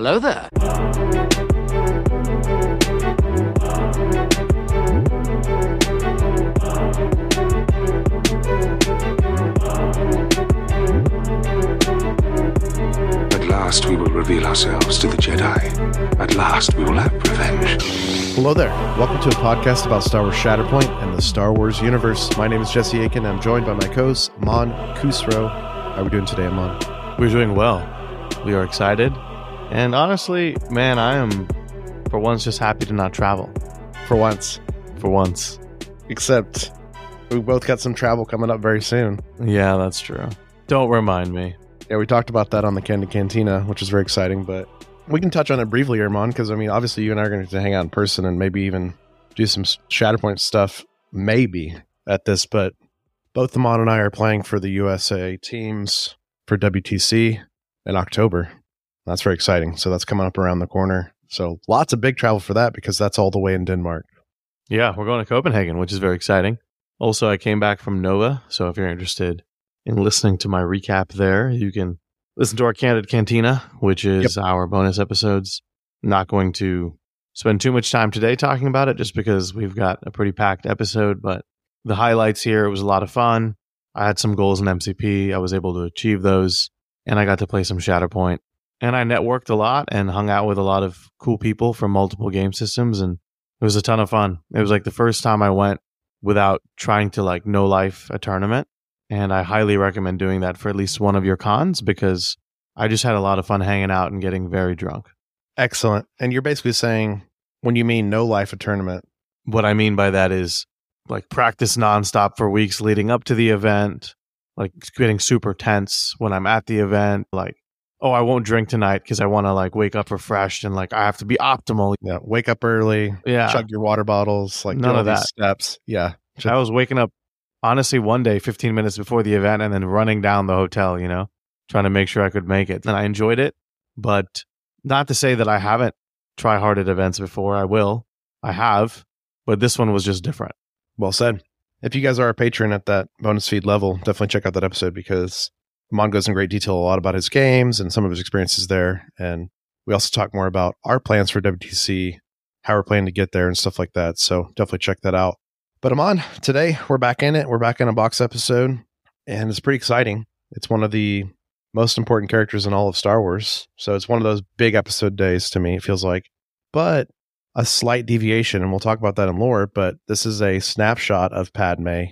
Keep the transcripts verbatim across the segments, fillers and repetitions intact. Hello there. At last we will reveal ourselves to the Jedi. At last we will have revenge. Hello there. Welcome to a podcast about Star Wars Shatterpoint and the Star Wars universe. My name is Jesse Aiken. I'm joined by my co-host, Mon Kusro. How are we doing today, Mon? We're doing well. We are excited. And honestly, man, I am, for once, just happy to not travel. For once. For once. Except we both got some travel coming up very soon. Yeah, that's true. Don't remind me. Yeah, we talked about that on the Candy Cantina, which is very exciting, but we can touch on it briefly, Irman, because, I mean, obviously you and I are going to hang out in person and maybe even do some Shatterpoint stuff, maybe, at this, but both Amon and I are playing for the U S A teams for W T C in October. That's very exciting. So that's coming up around the corner. So lots of big travel for that because that's all the way in Denmark. Yeah, we're going to Copenhagen, which is very exciting. Also, I came back from Nova. So if you're interested in listening to my recap there, you can listen to our Candid Cantina, which is yep. our bonus episodes. I'm not going to spend too much time today talking about it just because we've got a pretty packed episode. But the highlights here, it was a lot of fun. I had some goals in M C P. I was able to achieve those. And I got to play some Shatterpoint. And I networked a lot and hung out with a lot of cool people from multiple game systems. And it was a ton of fun. It was like the first time I went without trying to like no life a tournament. And I highly recommend doing that for at least one of your cons because I just had a lot of fun hanging out and getting very drunk. Excellent. And you're basically saying when you mean no life a tournament. What I mean by that is like practice nonstop for weeks leading up to the event, like getting super tense when I'm at the event, like, oh, I won't drink tonight because I want to like wake up refreshed and like I have to be optimal. Yeah, wake up early. Yeah, chug your water bottles. Like none of that steps. Yeah, I was waking up honestly one day, fifteen minutes before the event, and then running down the hotel. You know, trying to make sure I could make it. And I enjoyed it, but not to say that I haven't try-harded events before. I will. I have, but this one was just different. Well said. If you guys are a patron at that bonus feed level, definitely check out that episode because Mon goes in great detail a lot about his games and some of his experiences there. And we also talk more about our plans for W T C, how we're planning to get there and stuff like that. So definitely check that out. But Amon, today we're back in it. We're back in a box episode and it's pretty exciting. It's one of the most important characters in all of Star Wars. So it's one of those big episode days to me, it feels like. But a slight deviation, and we'll talk about that in lore, but this is a snapshot of Padme.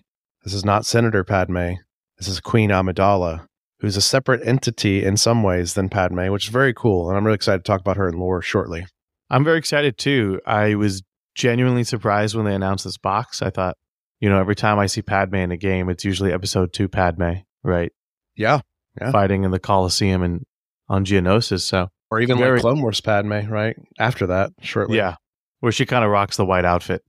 This is not Senator Padme. This is Queen Amidala, who's a separate entity in some ways than Padme, which is very cool. And I'm really excited to talk about her in lore shortly. I'm very excited too. I was genuinely surprised when they announced this box. I thought, you know, every time I see Padme in a game, it's usually episode two Padme, right? Yeah. yeah. Fighting in the Colosseum and on Geonosis. So, or even very, like Clone Wars Padme, right? After that, shortly. Yeah. Where she kind of rocks the white outfit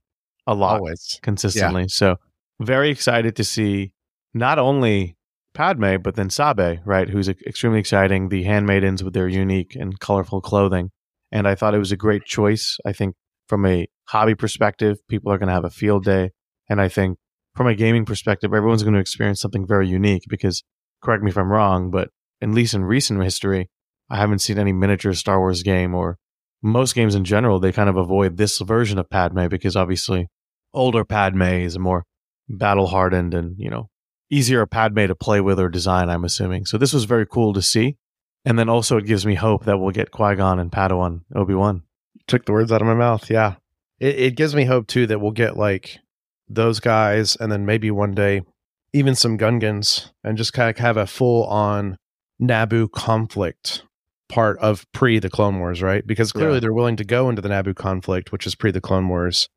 a lot. Always. Consistently. Yeah. So very excited to see not only Padme, but then Sabe, right, who's extremely exciting, the handmaidens with their unique and colorful clothing. And I thought it was a great choice. I think from a hobby perspective, people are going to have a field day. And I think from a gaming perspective, everyone's going to experience something very unique because, correct me if I'm wrong, but at least in recent history, I haven't seen any miniature Star Wars game or most games in general. They kind of avoid this version of Padme because obviously older Padme is a more battle-hardened and, you know, easier Padme to play with or design, I'm assuming. So this was very cool to see. And then also it gives me hope that we'll get Qui-Gon and Padawan Obi-Wan. Took the words out of my mouth, yeah. It, it gives me hope, too, that we'll get, like, those guys and then maybe one day even some Gungans and just kind of have a full-on Naboo conflict part of pre-The Clone Wars, right? Because clearly yeah. they're willing to go into the Naboo conflict, which is pre-The Clone Wars.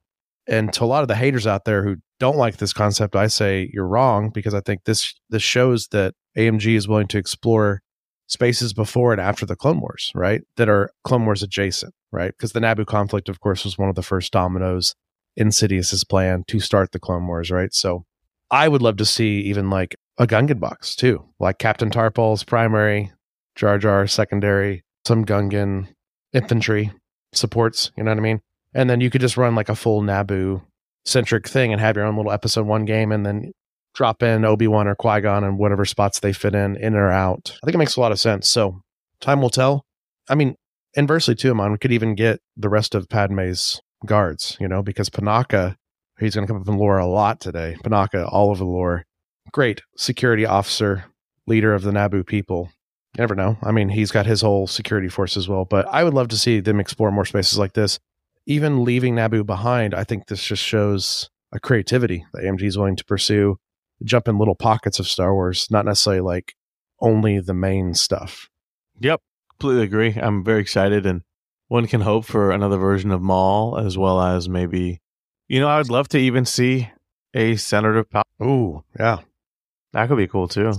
And to a lot of the haters out there who don't like this concept, I say you're wrong because I think this this shows that A M G is willing to explore spaces before and after the Clone Wars, right? That are Clone Wars adjacent, right? Because the Naboo conflict, of course, was one of the first dominoes in Sidious's plan to start the Clone Wars, right? So I would love to see even like a Gungan box too, like Captain Tarpal's primary, Jar Jar secondary, some Gungan infantry supports, you know what I mean? And then you could just run like a full Naboo-centric thing and have your own little episode one game and then drop in Obi-Wan or Qui-Gon and whatever spots they fit in, in or out. I think it makes a lot of sense. So time will tell. I mean, inversely too, Amon, we could even get the rest of Padme's guards, you know, because Panaka, he's going to come up in lore a lot today. Panaka, all over the lore. Great security officer, leader of the Naboo people. You never know. I mean, he's got his whole security force as well, but I would love to see them explore more spaces like this. Even leaving Naboo behind, I think this just shows a creativity that A M G is willing to pursue, jump in little pockets of Star Wars, not necessarily like only the main stuff. Yep. Completely agree. I'm very excited, and one can hope for another version of Maul, as well as maybe, you know, I would love to even see a Senator Pal- Ooh, yeah. That could be cool too.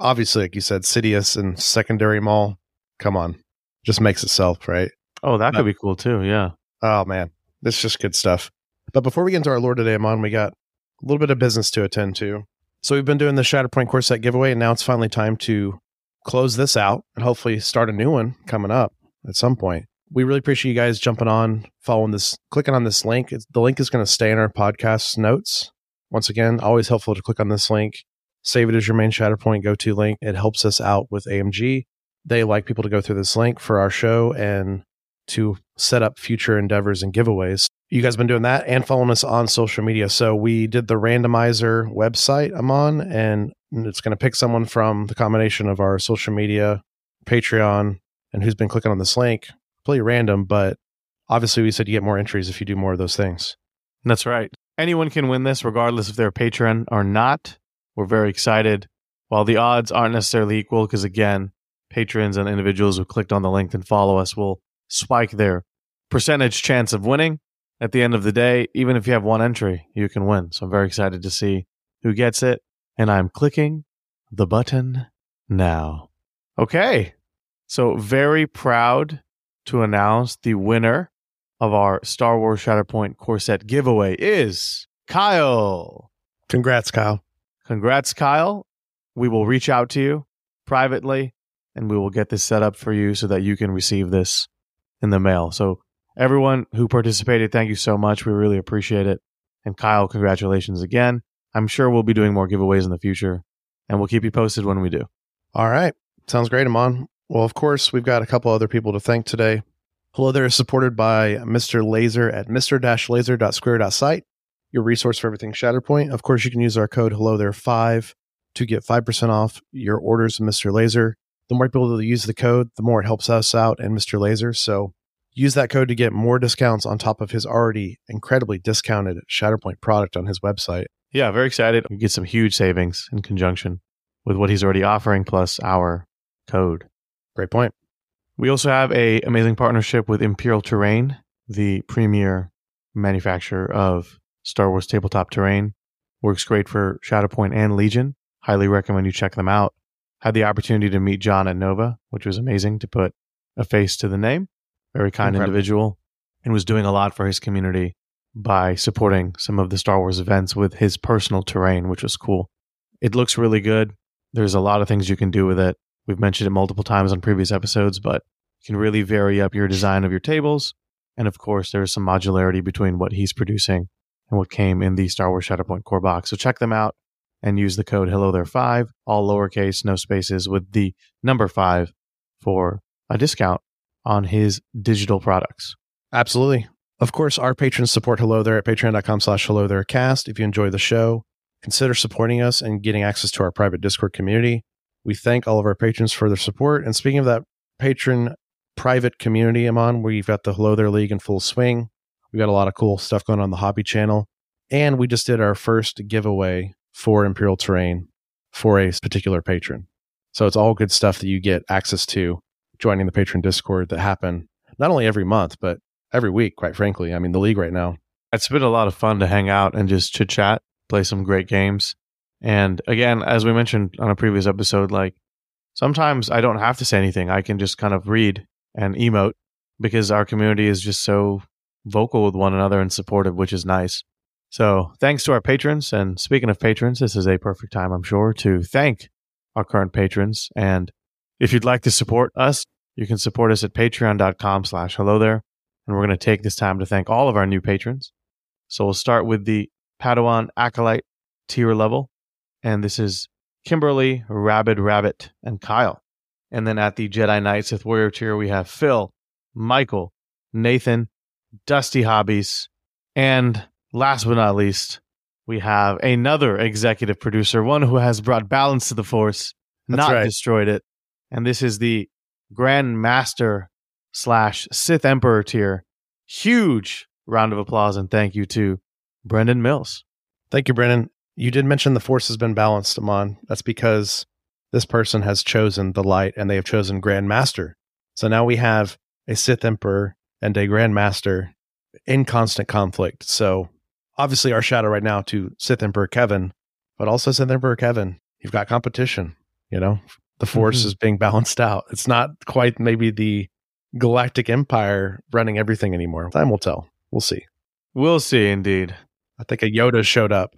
Obviously, like you said, Sidious and secondary Maul. Come on. Just makes itself, right? Oh, that but, could be cool too, yeah. Oh man. This is just good stuff. But before we get into our lore today, Amon, we got a little bit of business to attend to. So we've been doing the Shatterpoint core set giveaway, and now it's finally time to close this out and hopefully start a new one coming up at some point. We really appreciate you guys jumping on, following this, clicking on this link. It's, the link is going to stay in our podcast notes. Once again, always helpful to click on this link. Save it as your main Shatterpoint go-to link. It helps us out with A M G. They like people to go through this link for our show and to set up future endeavors and giveaways. You guys have been doing that and following us on social media. So we did the randomizer website, Amon, and it's going to pick someone from the combination of our social media, Patreon, and who's been clicking on this link. Completely random, but obviously we said you get more entries if you do more of those things. That's right. Anyone can win this, regardless if they're a patron or not. We're very excited. While the odds aren't necessarily equal, because again, patrons and individuals who clicked on the link and follow us will spike their percentage chance of winning. At the end of the day, even if you have one entry, you can win. So I'm very excited to see who gets it. And I'm clicking the button now. Okay. So very proud to announce the winner of our Star Wars Shatterpoint core set giveaway is Kyle. Congrats, Kyle. Congrats, Kyle. We will reach out to you privately, and we will get this set up for you so that you can receive this in the mail. So everyone who participated, thank you so much. We really appreciate it. And Kyle, congratulations again. I'm sure we'll be doing more giveaways in the future, and we'll keep you posted when we do. All right. Sounds great, Amon. Well, of course, we've got a couple other people to thank today. Hello There is supported by Mister Laser at mister laser dot square dot site, your resource for everything Shatterpoint. Of course, you can use our code hello there five to get five percent off your orders of Mister Laser. The more people that use the code, the more it helps us out and Mister Laser. So use that code to get more discounts on top of his already incredibly discounted Shatterpoint product on his website. Yeah, very excited. We get some huge savings in conjunction with what he's already offering, plus our code. Great point. We also have an amazing partnership with Imperial Terrain, the premier manufacturer of Star Wars tabletop terrain. Works great for Shatterpoint and Legion. Highly recommend you check them out. Had the opportunity to meet John at Nova, which was amazing to put a face to the name. Very kind Incredible. individual, and was doing a lot for his community by supporting some of the Star Wars events with his personal terrain, which was cool. It looks really good. There's a lot of things you can do with it. We've mentioned it multiple times on previous episodes, but you can really vary up your design of your tables. And of course, there's some modularity between what he's producing and what came in the Star Wars Shatterpoint core box. So check them out and use the code hello there five, all lowercase, no spaces, with the number five for a discount on his digital products. Absolutely. Of course, our patrons support Hello There at patreon dot com slash hello there cast. If you enjoy the show, consider supporting us and getting access to our private Discord community. We thank all of our patrons for their support. And speaking of that patron private community, Amon, we've got the Hello There League in full swing. We've got a lot of cool stuff going on the hobby channel. And we just did our first giveaway for Imperial Terrain for a particular patron. So it's all good stuff that you get access to joining the patron Discord that happen not only every month, but every week, quite frankly. I mean, the league right now. It's been a lot of fun to hang out and just chit chat, play some great games. And again, as we mentioned on a previous episode, like sometimes I don't have to say anything. I can just kind of read and emote because our community is just so vocal with one another and supportive, which is nice. So thanks to our patrons. And speaking of patrons, this is a perfect time, I'm sure, to thank our current patrons. And if you'd like to support us, you can support us at patreon dot com slash hello there. And we're going to take this time to thank all of our new patrons. So we'll start with the Padawan Acolyte tier level. And this is Kimberly, Rabid Rabbit, and Kyle. And then at the Jedi Knight Sith Warrior tier, we have Phil, Michael, Nathan, Dusty Hobbies, and last but not least, we have another executive producer, one who has brought balance to the Force, That's not right. destroyed it. And this is the Grand Master slash Sith Emperor tier. Huge round of applause and thank you to Brendan Mills. Thank you, Brendan. You did mention the Force has been balanced, Amon. That's because this person has chosen the light and they have chosen Grand Master. So now we have a Sith Emperor and a Grand Master in constant conflict. So obviously our shadow right now to Sith Emperor Kevin, but also Sith Emperor Kevin. You've got competition, you know? The Force mm-hmm. is being balanced out. It's not quite maybe the Galactic Empire running everything anymore. Time will tell. We'll see. We'll see, indeed. I think a Yoda showed up.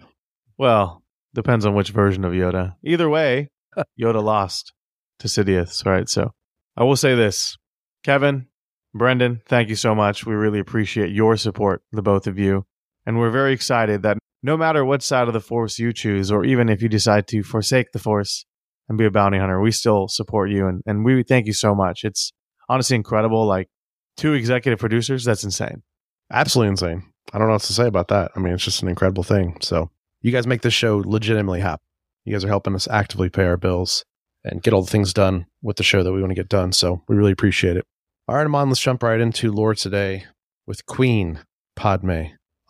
Well, depends on which version of Yoda. Either way, Yoda lost to Sidious, right? So I will say this. Kevin, Brendan, thank you so much. We really appreciate your support, the both of you. And we're very excited that no matter what side of the Force you choose, or even if you decide to forsake the Force and be a bounty hunter, we still support you. And, and we thank you so much. It's honestly incredible. Like, two executive producers, that's insane. Absolutely insane. I don't know what to say about that. I mean, it's just an incredible thing. So you guys make this show legitimately happen. You guys are helping us actively pay our bills and get all the things done with the show that we want to get done. So we really appreciate it. All right, Amon, let's jump right into lore today with Queen Padme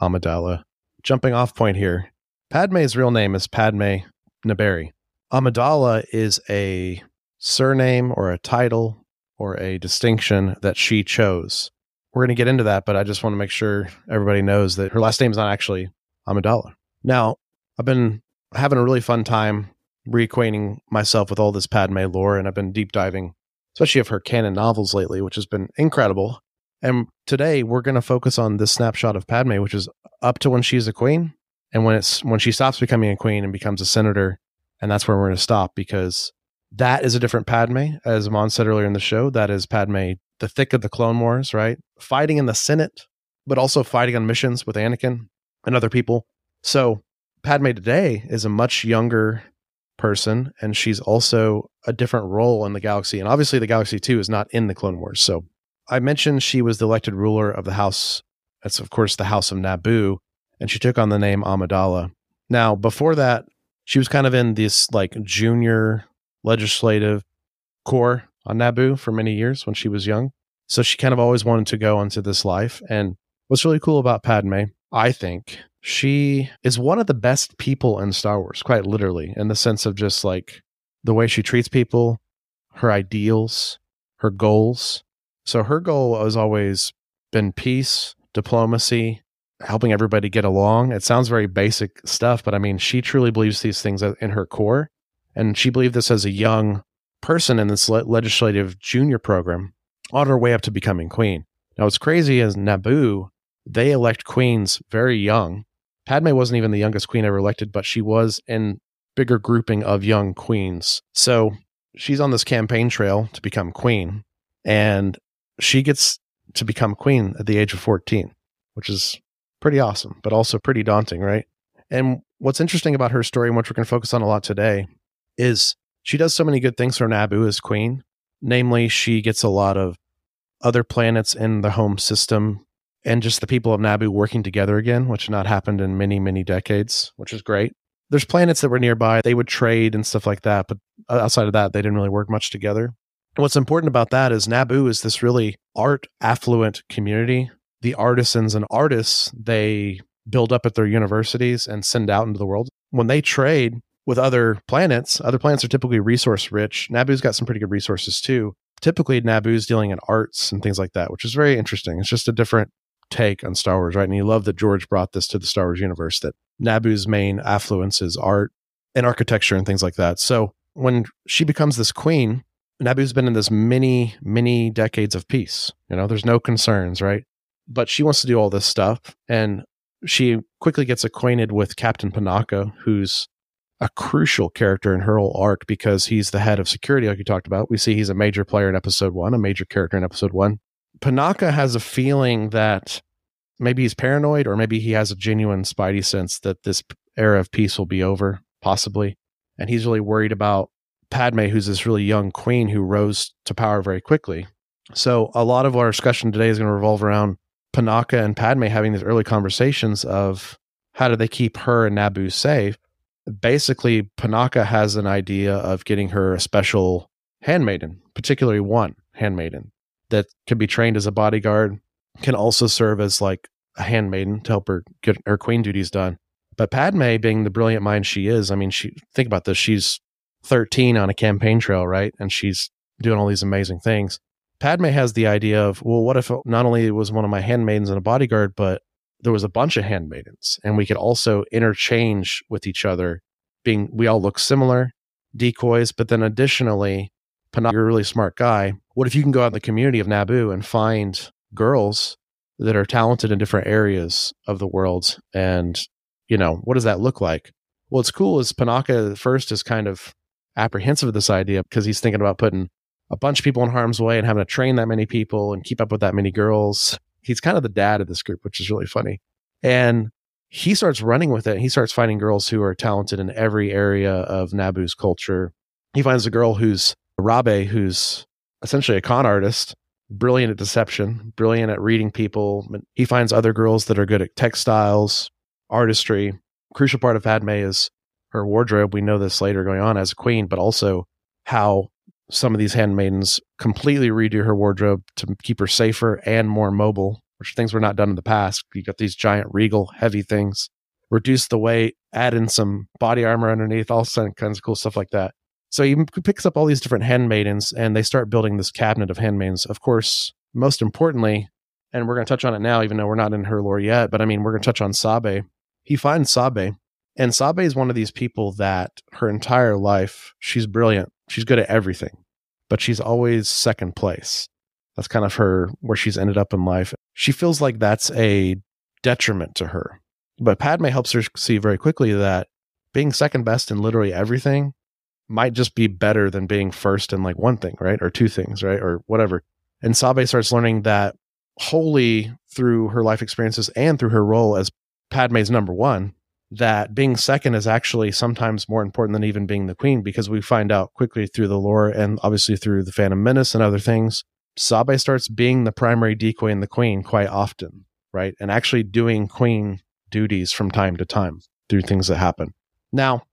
Amidala. Jumping off point here. Padme's real name is Padme Naberi. Amidala is a surname or a title or a distinction that she chose. We're going to get into that, but I just want to make sure everybody knows that her last name is not actually Amidala. Now, I've been having a really fun time reacquainting myself with all this Padme lore, and I've been deep diving, especially of her canon novels lately, which has been incredible. And today, we're going to focus on this snapshot of Padme, which is up to when she's a queen, and when it's when she stops becoming a queen and becomes a senator. And that's where we're going to stop, because that is a different Padme. As Amon said earlier in the show, that is Padme, the thick of the Clone Wars, right? Fighting in the Senate, but also fighting on missions with Anakin and other people. So Padme today is a much younger person, and she's also a different role in the galaxy. And obviously the galaxy too is not in the Clone Wars. So I mentioned she was the elected ruler of the house. That's of course the House of Naboo. And she took on the name Amidala. Now, before that, she was kind of in this like junior legislative corps on Naboo for many years when she was young. So she kind of always wanted to go into this life. And what's really cool about Padme, I think she is one of the best people in Star Wars, quite literally, in the sense of just like the way she treats people, her ideals, her goals. So her goal has always been peace, diplomacy, helping everybody get along. It sounds very basic stuff, but I mean, she truly believes these things in her core. And she believed this as a young person in this le- legislative junior program on her way up to becoming queen. Now, what's crazy is Naboo, they elect queens very young. Padme wasn't even the youngest queen ever elected, but she was in bigger grouping of young queens. So she's on this campaign trail to become queen, and she gets to become queen at the age of fourteen, which is pretty awesome, but also pretty daunting, right? And what's interesting about her story, and which we're going to focus on a lot today, is she does so many good things for Naboo as queen. Namely, she gets a lot of other planets in the home system and just the people of Naboo working together again, which had not happened in many, many decades, which is great. There's planets that were nearby. They would trade and stuff like that, but outside of that, they didn't really work much together. And what's important about that is Naboo is this really art affluent community. The artisans and artists, they build up at their universities and send out into the world. When they trade with other planets, other planets are typically resource rich. Naboo's got some pretty good resources too. Typically, Naboo's dealing in arts and things like that, which is very interesting. It's just a different take on Star Wars, right? And you love that George brought this to the Star Wars universe, that Naboo's main affluence is art and architecture and things like that. So when she becomes this queen, Naboo's been in this many, many decades of peace. You know, there's no concerns, right? But she wants to do all this stuff, and she quickly gets acquainted with Captain Panaka, who's a crucial character in her whole arc because he's the head of security, like you talked about. We see he's a major player in episode one, a major character in episode one. Panaka has a feeling that maybe he's paranoid, or maybe he has a genuine Spidey sense that this era of peace will be over, possibly. And he's really worried about Padme, who's this really young queen who rose to power very quickly. So a lot of our discussion today is going to revolve around Panaka and Padme having these early conversations of how do they keep her and Naboo safe. Basically, Panaka has an idea of getting her a special handmaiden, particularly one handmaiden that can be trained as a bodyguard, can also serve as like a handmaiden to help her get her queen duties done. But Padme, being the brilliant mind she is, I mean, she think about this. She's thirteen on a campaign trail, right? And she's doing all these amazing things. Padme has the idea of, well, what if not only was one of my handmaidens and a bodyguard, but there was a bunch of handmaidens, and we could also interchange with each other, being we all look similar, decoys. But then additionally, Panaka, you're a really smart guy. What if you can go out in the community of Naboo and find girls that are talented in different areas of the world? And, you know, what does that look like? What's cool is Panaka at first is kind of apprehensive of this idea because he's thinking about putting a bunch of people in harm's way and having to train that many people and keep up with that many girls. He's kind of the dad of this group, which is really funny. And he starts running with it. And he starts finding girls who are talented in every area of Naboo's culture. He finds a girl who's Rabe, who's essentially a con artist, brilliant at deception, brilliant at reading people. He finds other girls that are good at textiles, artistry. Crucial part of Padme is her wardrobe. We know this later going on as a queen, but also how some of these handmaidens completely redo her wardrobe to keep her safer and more mobile, which things were not done in the past. You got these giant regal heavy things, reduce the weight, add in some body armor underneath, all kinds of cool stuff like that. So he picks up all these different handmaidens and they start building this cabinet of handmaidens. Of course, most importantly, and we're going to touch on it now, even though we're not in her lore yet, but I mean, we're going to touch on Sabe. He finds Sabe, and Sabe is one of these people that her entire life, she's brilliant. She's good at everything, but she's always second place. That's kind of her, where she's ended up in life. She feels like that's a detriment to her. But Padme helps her see very quickly that being second best in literally everything might just be better than being first in like one thing, right? Or two things, right? Or whatever. And Sabe starts learning that wholly through her life experiences and through her role as Padme's number one, that being second is actually sometimes more important than even being the queen, because we find out quickly through the lore and obviously through the Phantom Menace and other things, Sabe starts being the primary decoy and the queen quite often, right? And actually doing queen duties from time to time through things that happen. Now,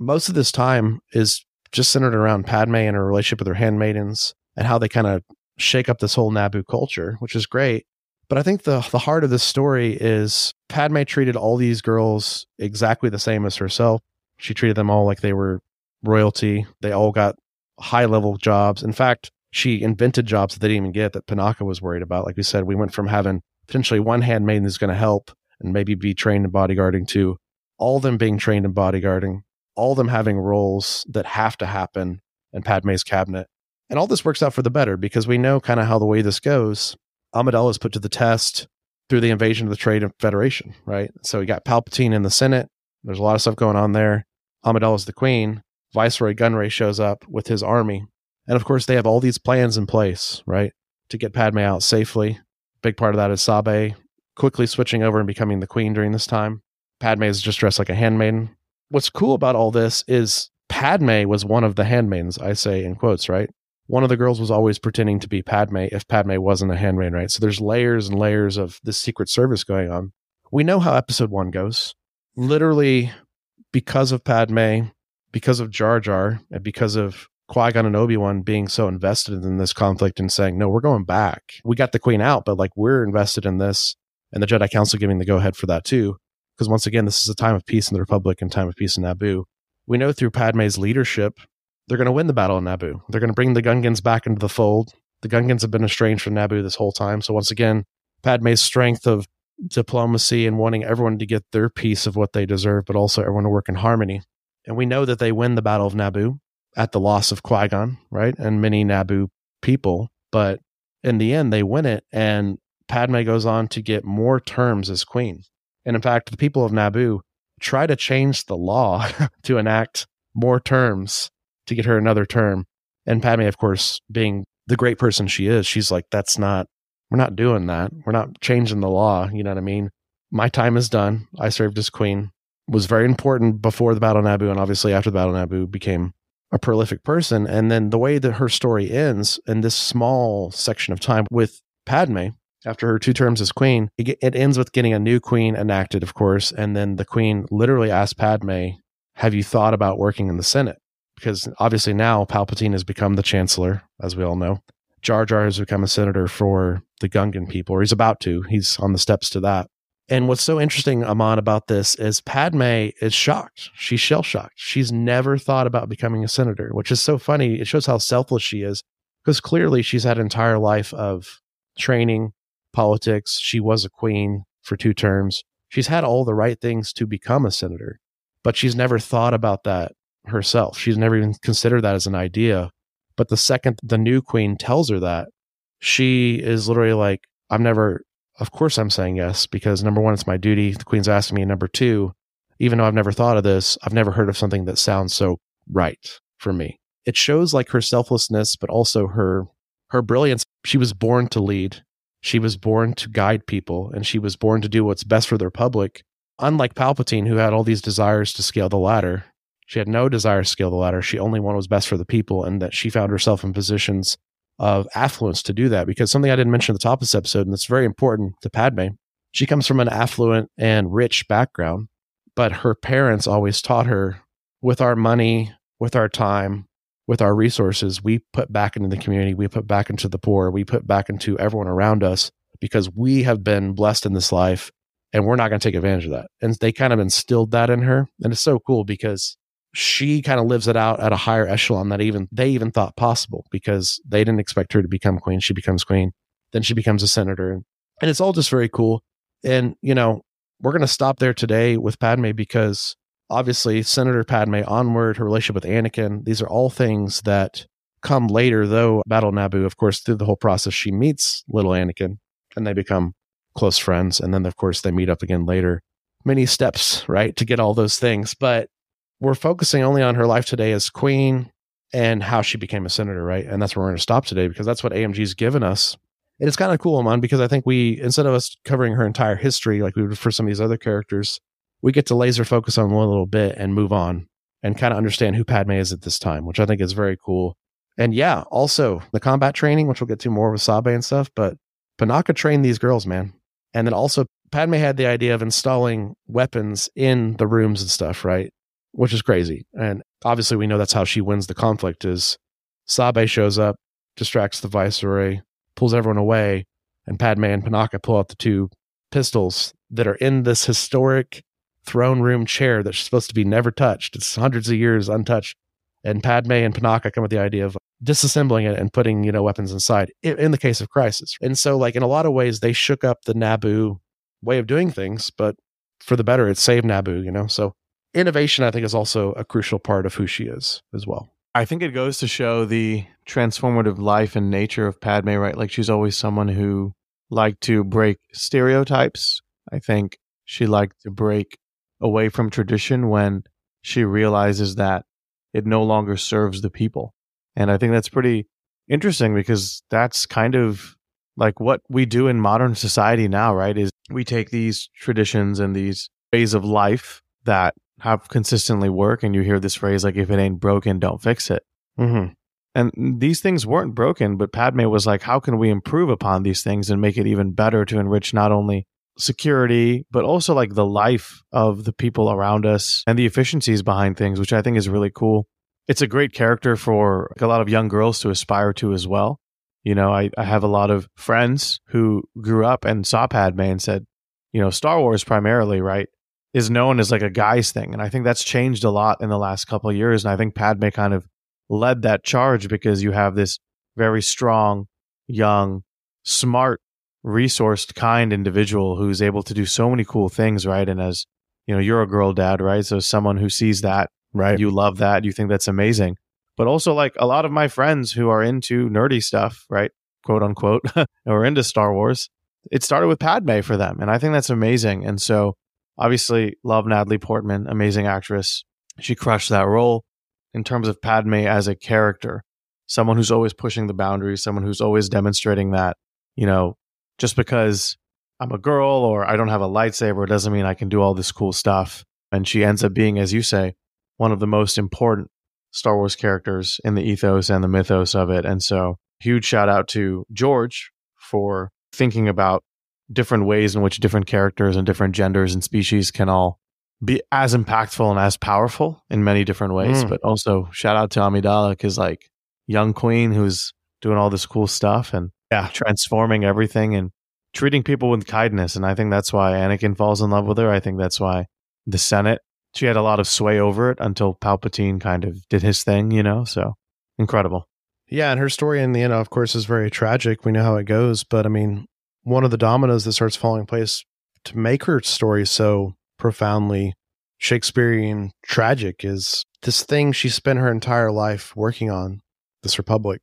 most of this time is just centered around Padme and her relationship with her handmaidens and how they kind of shake up this whole Naboo culture, which is great. But I think the the heart of this story is Padme treated all these girls exactly the same as herself. She treated them all like they were royalty. They all got high-level jobs. In fact, she invented jobs that they didn't even get, that Panaka was worried about. Like we said, we went from having potentially one handmaiden who's going to help and maybe be trained in bodyguarding to all of them being trained in bodyguarding, all of them having roles that have to happen in Padme's cabinet. And all this works out for the better because we know kind of how the way this goes. Amidala is put to the test through the invasion of the Trade Federation, right? So we got Palpatine in the Senate. There's a lot of stuff going on there. Amidala is the queen. Viceroy Gunray shows up with his army. And of course, they have all these plans in place, right, to get Padme out safely. Big part of that is Sabe quickly switching over and becoming the queen during this time. Padme is just dressed like a handmaiden. What's cool about all this is Padme was one of the handmaidens, I say in quotes, right? One of the girls was always pretending to be Padme if Padme wasn't a handmaid, right? So there's layers and layers of this secret service going on. We know how episode one goes. Literally, because of Padme, because of Jar Jar, and because of Qui-Gon and Obi-Wan being so invested in this conflict and saying, no, we're going back. We got the queen out, but like we're invested in this. And the Jedi Council giving the go-ahead for that too. Because once again, this is a time of peace in the Republic and time of peace in Naboo. We know through Padme's leadership, they're going to win the battle in Naboo. They're going to bring the Gungans back into the fold. The Gungans have been estranged from Naboo this whole time. So once again, Padme's strength of diplomacy and wanting everyone to get their piece of what they deserve, but also everyone to work in harmony. And we know that they win the Battle of Naboo at the loss of Qui-Gon, right? And many Naboo people. But in the end, they win it. And Padme goes on to get more terms as queen. And in fact, the people of Naboo try to change the law to enact more terms to get her another term. And Padme, of course, being the great person she is, she's like, that's not, we're not doing that. We're not changing the law. You know what I mean? My time is done. I served as queen. Was very important before the Battle of Naboo, and obviously after the Battle of Naboo became a prolific person. And then the way that her story ends in this small section of time with Padme, after her two terms as queen, it, it ends with getting a new queen enacted, of course. And then the queen literally asked Padme, have you thought about working in the Senate? Because obviously now Palpatine has become the chancellor, as we all know. Jar Jar has become a senator for the Gungan people, or he's about to. He's on the steps to that. And what's so interesting, Amon, about this is Padme is shocked. She's shell-shocked. She's never thought about becoming a senator, which is so funny. It shows how selfless she is, because clearly she's had an entire life of training, politics. She was a queen for two terms. She's had all the right things to become a senator, but she's never thought about that herself. She's never even considered that as an idea. But the second the new queen tells her that, she is literally like, I'm never... Of course I'm saying yes, because number one, it's my duty. The queen's asking me. Number two, even though I've never thought of this, I've never heard of something that sounds so right for me. It shows like her selflessness, but also her her brilliance. She was born to lead. She was born to guide people, and she was born to do what's best for the Republic. Unlike Palpatine, who had all these desires to scale the ladder, she had no desire to scale the ladder. She only wanted what was best for the people, and that she found herself in positions of affluence to do that. Because something I didn't mention at the top of this episode, and it's very important to Padme, she comes from an affluent and rich background, but her parents always taught her, with our money, with our time, with our resources, we put back into the community, we put back into the poor, we put back into everyone around us, because we have been blessed in this life, and we're not going to take advantage of that. And they kind of instilled that in her, and it's so cool because she kind of lives it out at a higher echelon that even they even thought possible, because they didn't expect her to become queen. She becomes queen, then she becomes a senator. And it's all just very cool. And, you know, we're going to stop there today with Padme, because obviously Senator Padme onward, her relationship with Anakin, these are all things that come later, though. Battle of Naboo, of course, through the whole process, she meets little Anakin and they become close friends. And then, of course, they meet up again later. Many steps, right, to get all those things. But we're focusing only on her life today as queen and how she became a senator, right? And that's where we're going to stop today, because that's what A M G's given us. And it's kind of cool, Amon, because I think we, instead of us covering her entire history like we would for some of these other characters, we get to laser focus on one little bit and move on and kind of understand who Padme is at this time, which I think is very cool. And yeah, also the combat training, which we'll get to more with Sabe and stuff, but Panaka trained these girls, man. And then also Padme had the idea of installing weapons in the rooms and stuff, right? Which is crazy. And obviously we know that's how she wins the conflict, is Sabe shows up, distracts the Viceroy, pulls everyone away, and Padme and Panaka pull out the two pistols that are in this historic throne room chair that's supposed to be never touched. It's hundreds of years untouched. And Padme and Panaka come with the idea of disassembling it and putting, you know, weapons inside in the case of crisis. And so, like, in a lot of ways, they shook up the Naboo way of doing things, but for the better, it saved Naboo, you know? So innovation, I think, is also a crucial part of who she is as well. I think it goes to show the transformative life and nature of Padme, right? Like, she's always someone who liked to break stereotypes. I think she liked to break away from tradition when she realizes that it no longer serves the people. And I think that's pretty interesting, because that's kind of like what we do in modern society now, right? Is we take these traditions and these ways of life that have consistently work, and you hear this phrase like, if it ain't broken, don't fix it. Mm-hmm. And these things weren't broken, but Padme was like, how can we improve upon these things and make it even better to enrich not only security, but also like the life of the people around us and the efficiencies behind things, which I think is really cool. It's a great character for like, a lot of young girls to aspire to as well. You know, I, I have a lot of friends who grew up and saw Padme and said, you know, Star Wars primarily, right, is known as like a guy's thing. And I think that's changed a lot in the last couple of years. And I think Padme kind of led that charge, because you have this very strong, young, smart, resourced, kind individual who's able to do so many cool things, right? And as, you know, you're a girl dad, right? So someone who sees that, right? You love that. You think that's amazing. But also, like, a lot of my friends who are into nerdy stuff, right? Quote unquote, or into Star Wars, it started with Padme for them. And I think that's amazing. And so, obviously, love Natalie Portman, amazing actress. She crushed that role. In terms of Padme as a character, someone who's always pushing the boundaries, someone who's always demonstrating that, you know, just because I'm a girl or I don't have a lightsaber doesn't mean I can do all this cool stuff. And she ends up being, as you say, one of the most important Star Wars characters in the ethos and the mythos of it. And so huge shout out to George for thinking about different ways in which different characters and different genders and species can all be as impactful and as powerful in many different ways. Mm. But also shout out to Amidala, because like young queen who's doing all this cool stuff and yeah. transforming everything and treating people with kindness. And I think that's why Anakin falls in love with her. I think that's why the Senate, she had a lot of sway over it until Palpatine kind of did his thing, you know? So incredible. Yeah. And her story in the end, of course, is very tragic. We know how it goes, but I mean, one of the dominoes that starts falling in place to make her story so profoundly Shakespearean tragic is this thing she spent her entire life working on, this republic,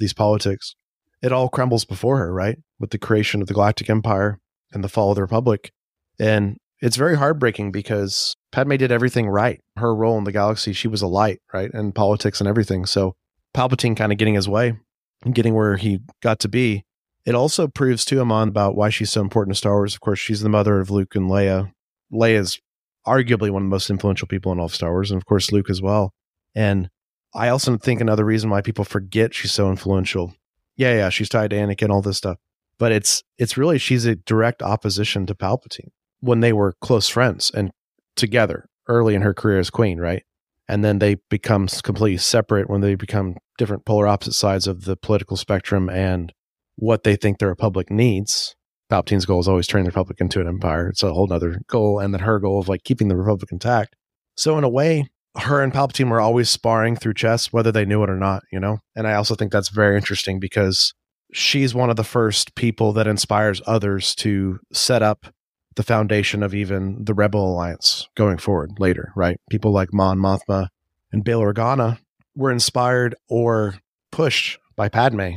these politics. It all crumbles before her, right? With the creation of the Galactic Empire and the fall of the Republic. And it's very heartbreaking because Padme did everything right. Her role in the galaxy, she was a light, right? And politics and everything. So Palpatine kind of getting his way and getting where he got to be. It also proves to Amon about why she's so important to Star Wars. Of course, she's the mother of Luke and Leia. Leia's arguably one of the most influential people in all of Star Wars. And of course, Luke as well. And I also think another reason why people forget she's so influential. Yeah, yeah, she's tied to Anakin, all this stuff. But it's it's really, she's a direct opposition to Palpatine when they were close friends and together early in her career as queen, right? And then they become completely separate when they become different polar opposite sides of the political spectrum and what they think the Republic needs. Palpatine's goal is always turning the Republic into an empire. It's a whole nother goal. And then her goal of like keeping the Republic intact. So in a way, her and Palpatine were always sparring through chess, whether they knew it or not, you know? And I also think that's very interesting because she's one of the first people that inspires others to set up the foundation of even the Rebel Alliance going forward later, right? People like Mon Mothma and Bail Organa were inspired or pushed by Padme.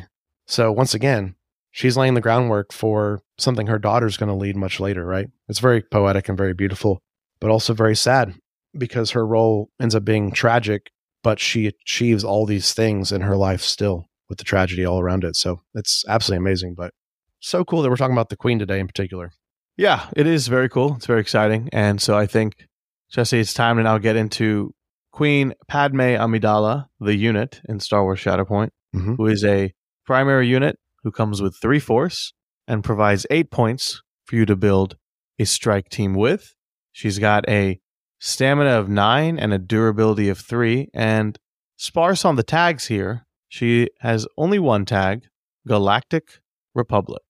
So once again, she's laying the groundwork for something her daughter's going to lead much later, right? It's very poetic and very beautiful, but also very sad because her role ends up being tragic, but she achieves all these things in her life still, with the tragedy all around it. So it's absolutely amazing, but so cool that we're talking about the queen today in particular. Yeah, it is very cool. It's very exciting. And so I think, Jesse, it's time to now get into Queen Padme Amidala, the unit in Star Wars Shatterpoint, mm-hmm. who is a primary unit who comes with three force and provides eight points for you to build a strike team with. She's got a stamina of nine and a durability of three, and sparse on the tags here. She has only one tag, Galactic Republic.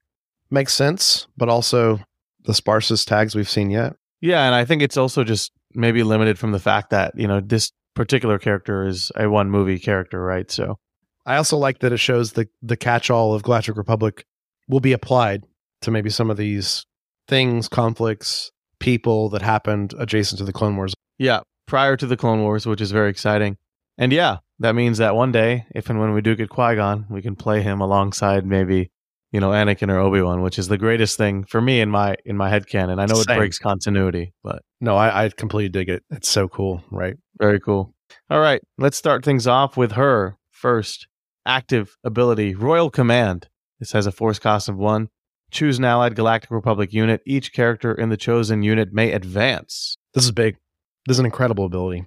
Makes sense, but also the sparsest tags we've seen yet. Yeah, and I think it's also just maybe limited from the fact that, you know, this particular character is a one-movie character, right? So I also like that it shows the, the catch-all of Galactic Republic will be applied to maybe some of these things, conflicts, people that happened adjacent to the Clone Wars. Yeah, prior to the Clone Wars, which is very exciting. And yeah, that means that one day, if and when we do get Qui-Gon, we can play him alongside maybe, you know, Anakin or Obi-Wan, which is the greatest thing for me in my in my headcanon. I know Same. It breaks continuity, but no, I, I completely dig it. It's so cool, right? Very cool. All right, let's start things off with her first active ability, Royal Command. This has a force cost of one. Choose an allied Galactic Republic unit. Each character in the chosen unit may advance. This is big. This is an incredible ability.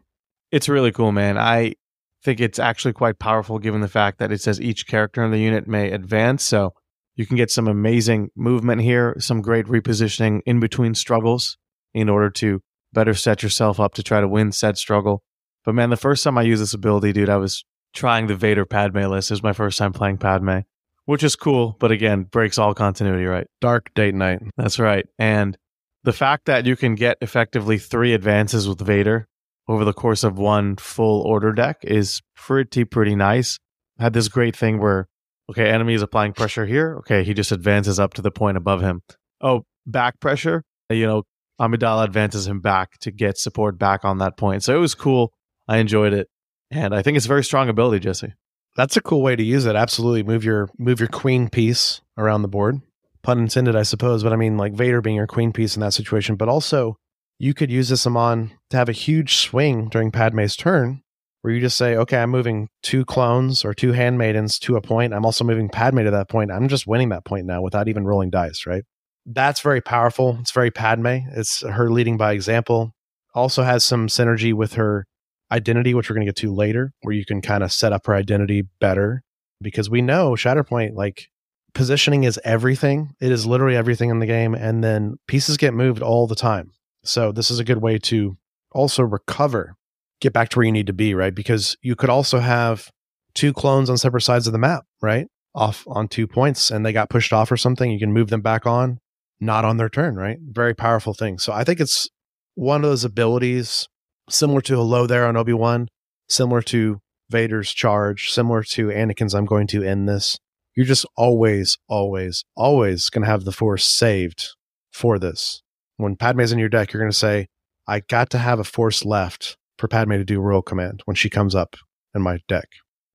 It's really cool, man. I think it's actually quite powerful given the fact that it says each character in the unit may advance. So you can get some amazing movement here, some great repositioning in between struggles in order to better set yourself up to try to win said struggle. But man, the first time I used this ability, dude, I was trying the Vader Padme list. It was my first time playing Padme, which is cool, but again, breaks all continuity, right? Dark date night. That's right. And the fact that you can get effectively three advances with Vader over the course of one full order deck is pretty, pretty nice. Had this great thing where, okay, enemy is applying pressure here. Okay, he just advances up to the point above him. Oh, back pressure. You know, Amidala advances him back to get support back on that point. So it was cool. I enjoyed it. And I think it's a very strong ability, Jesse. That's a cool way to use it. Absolutely. Move your move your queen piece around the board. Pun intended, I suppose. But I mean, like Vader being your queen piece in that situation. But also, you could use this, Amon, to have a huge swing during Padme's turn where you just say, okay, I'm moving two clones or two handmaidens to a point. I'm also moving Padme to that point. I'm just winning that point now without even rolling dice, right? That's very powerful. It's very Padme. It's her leading by example. Also has some synergy with her identity, which we're going to get to later, where you can kind of set up her identity better, because we know Shatterpoint, like, positioning is everything. It is literally everything in the game, and then pieces get moved all the time. So this is a good way to also recover, get back to where you need to be, right? Because you could also have two clones on separate sides of the map, right? Off on two points, and they got pushed off or something. You can move them back on, not on their turn, right? Very powerful thing. So I think it's one of those abilities similar to Hello There on Obi-Wan, similar to Vader's Charge, similar to Anakin's I'm going to end this. You're just always, always, always going to have the Force saved for this. When Padme's in your deck, you're going to say, I got to have a Force left for Padme to do Royal Command when she comes up in my deck.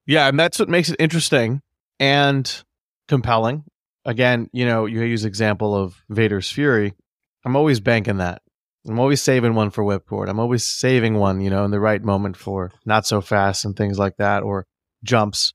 Yeah, and that's what makes it interesting and compelling. Again, you know, you use example of Vader's Fury. I'm always banking that. I'm always saving one for Whipcord. I'm always saving one, you know, in the right moment for not so fast and things like that, or jumps.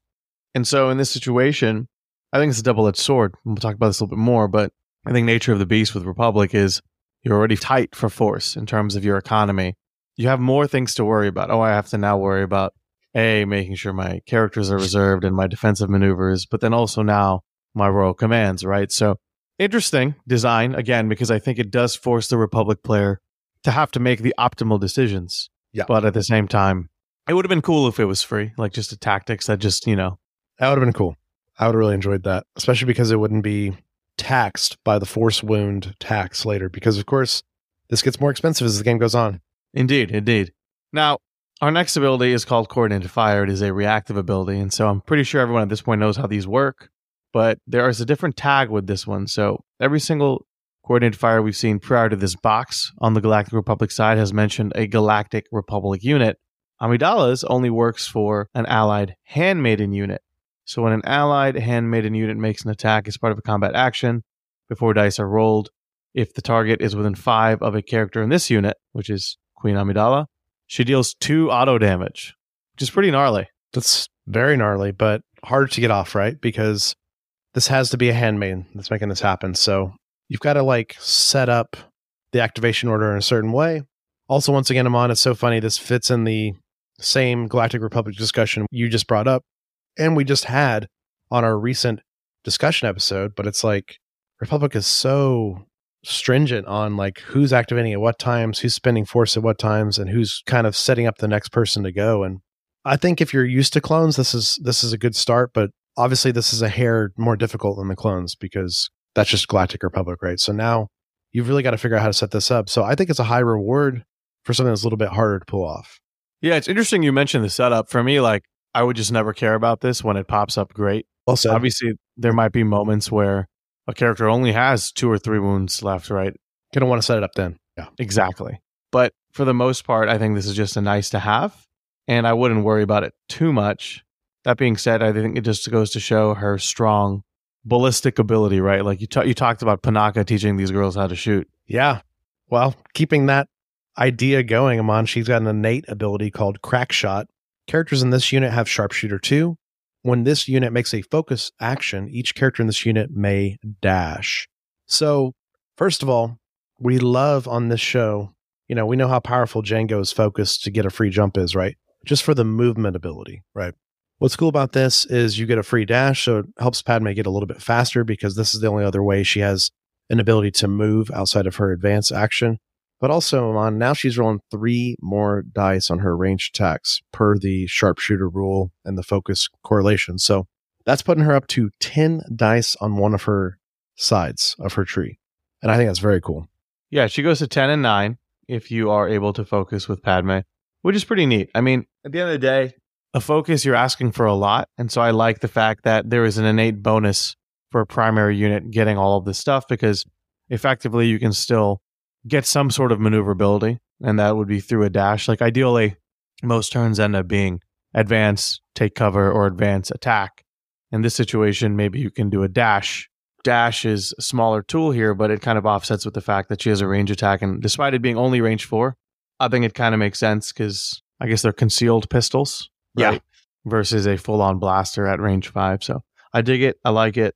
And so in this situation, I think it's a double-edged sword. We'll talk about this a little bit more, but I think nature of the beast with Republic is you're already tight for Force in terms of your economy. You have more things to worry about. Oh, I have to now worry about, A, making sure my characters are reserved and my defensive maneuvers, but then also now my royal commands, right? So interesting design, again, because I think it does force the Republic player to have to make the optimal decisions. Yeah. But at the same time, it would have been cool if it was free, like just a tactics that just, you know. That would have been cool. I would have really enjoyed that, especially because it wouldn't be taxed by the Force Wound tax later, because, of course, this gets more expensive as the game goes on. Indeed, indeed. Now, our next ability is called Coordinated Fire. It is a reactive ability, and so I'm pretty sure everyone at this point knows how these work, but there is a different tag with this one. So every single Coordinated Fire we've seen prior to this box on the Galactic Republic side has mentioned a Galactic Republic unit. Amidala's only works for an allied handmaiden unit. So when an allied handmaiden unit makes an attack as part of a combat action, before dice are rolled, if the target is within five of a character in this unit, which is Queen Amidala, she deals two auto damage, which is pretty gnarly. That's very gnarly, but hard to get off, right? Because this has to be a handmaiden that's making this happen. So you've got to like set up the activation order in a certain way. Also, once again, Amon, it's so funny. This fits in the same Galactic Republic discussion you just brought up. And we just had on our recent discussion episode, but it's like Republic is so stringent on like who's activating at what times, who's spending Force at what times, and who's kind of setting up the next person to go. And I think if you're used to clones, this is this is a good start, but obviously this is a hair more difficult than the clones because that's just Galactic Republic, right? So now you've really got to figure out how to set this up. So I think it's a high reward for something that's a little bit harder to pull off. Yeah, it's interesting you mentioned the setup. For me, like I would just never care about this when it pops up great. Also, obviously, there might be moments where a character only has two or three wounds left, right? You don't want to set it up then. Yeah, exactly. But for the most part, I think this is just a nice to have, and I wouldn't worry about it too much. That being said, I think it just goes to show her strong ballistic ability, right? Like you, t- you talked about Panaka teaching these girls how to shoot. Yeah. Well, keeping that idea going, Amon, she's got an innate ability called Crack Shot. Characters in this unit have Sharpshooter two. When this unit makes a focus action, each character in this unit may dash. So, first of all, we love on this show, you know, we know how powerful Jango's focus to get a free jump is, right? Just for the movement ability, right? What's cool about this is you get a free dash, so it helps Padme get a little bit faster because this is the only other way she has an ability to move outside of her advance action. But also, Amon, now she's rolling three more dice on her ranged attacks per the sharpshooter rule and the focus correlation. So that's putting her up to ten dice on one of her sides of her tree. And I think that's very cool. Yeah, she goes to ten and nine if you are able to focus with Padme, which is pretty neat. I mean, at the end of the day, a focus, you're asking for a lot. And so I like the fact that there is an innate bonus for a primary unit getting all of this stuff because effectively you can still get some sort of maneuverability, and that would be through a dash. Like, ideally, most turns end up being advance, take cover, or advance, attack. In this situation, maybe you can do a dash. Dash is a smaller tool here, but it kind of offsets with the fact that she has a range attack, and despite it being only range four, I think it kind of makes sense, because I guess they're concealed pistols, right? Yeah. Versus a full-on blaster at range five, so I dig it, I like it,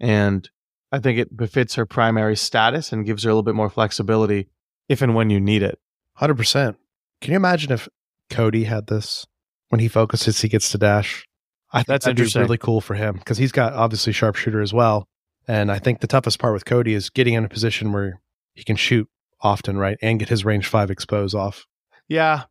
and I think it befits her primary status and gives her a little bit more flexibility if and when you need it. one hundred percent. Can you imagine if Cody had this. When he focuses, he gets to dash. I That's think that'd be really cool for him because he's got obviously sharpshooter as well. And I think the toughest part with Cody is getting in a position where he can shoot often, right? And get his range five expose off. Yeah.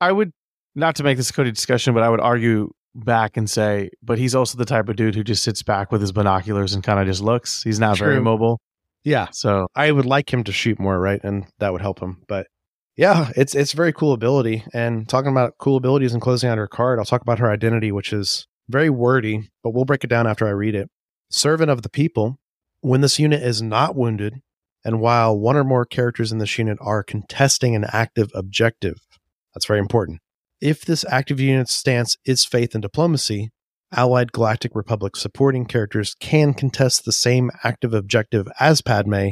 I would, not to make this a Cody discussion, but I would argue back and say, but he's also the type of dude who just sits back with his binoculars and kind of just looks. He's not True. very mobile. Yeah. So I would like him to shoot more, right? And that would help him. But yeah, it's it's very cool ability. And talking about cool abilities and closing out her card, I'll talk about her identity, which is very wordy, but we'll break it down after I read it. Servant of the people. When this unit is not wounded, and while one or more characters in this unit are contesting an active objective, that's very important. If this active unit's stance is faith and diplomacy, allied Galactic Republic supporting characters can contest the same active objective as Padme,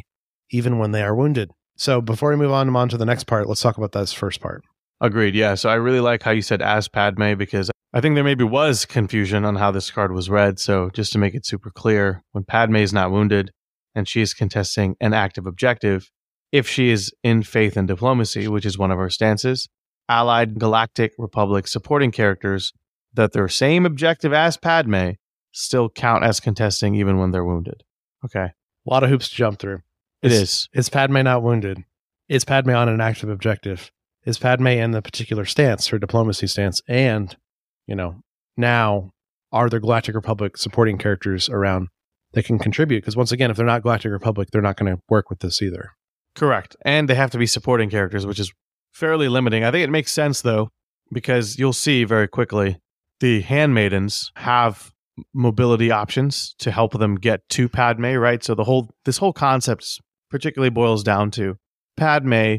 even when they are wounded. So before we move on, on to the next part, let's talk about this first part. Agreed, yeah. So I really like how you said as Padme, because I think there maybe was confusion on how this card was read. So just to make it super clear, when Padme is not wounded and she is contesting an active objective, if she is in faith and diplomacy, which is one of her stances, allied Galactic Republic supporting characters that their same objective as Padme still count as contesting even when they're wounded. Okay. A lot of hoops to jump through. It is, is. Is Padme not wounded? Is Padme on an active objective? Is Padme in the particular stance, her diplomacy stance? And, you know, now are there Galactic Republic supporting characters around that can contribute? Because once again, if they're not Galactic Republic, they're not going to work with this either. Correct. And they have to be supporting characters, which is fairly limiting. I think it makes sense, though, because you'll see very quickly the handmaidens have mobility options to help them get to Padme, right? So the whole this whole concept particularly boils down to Padme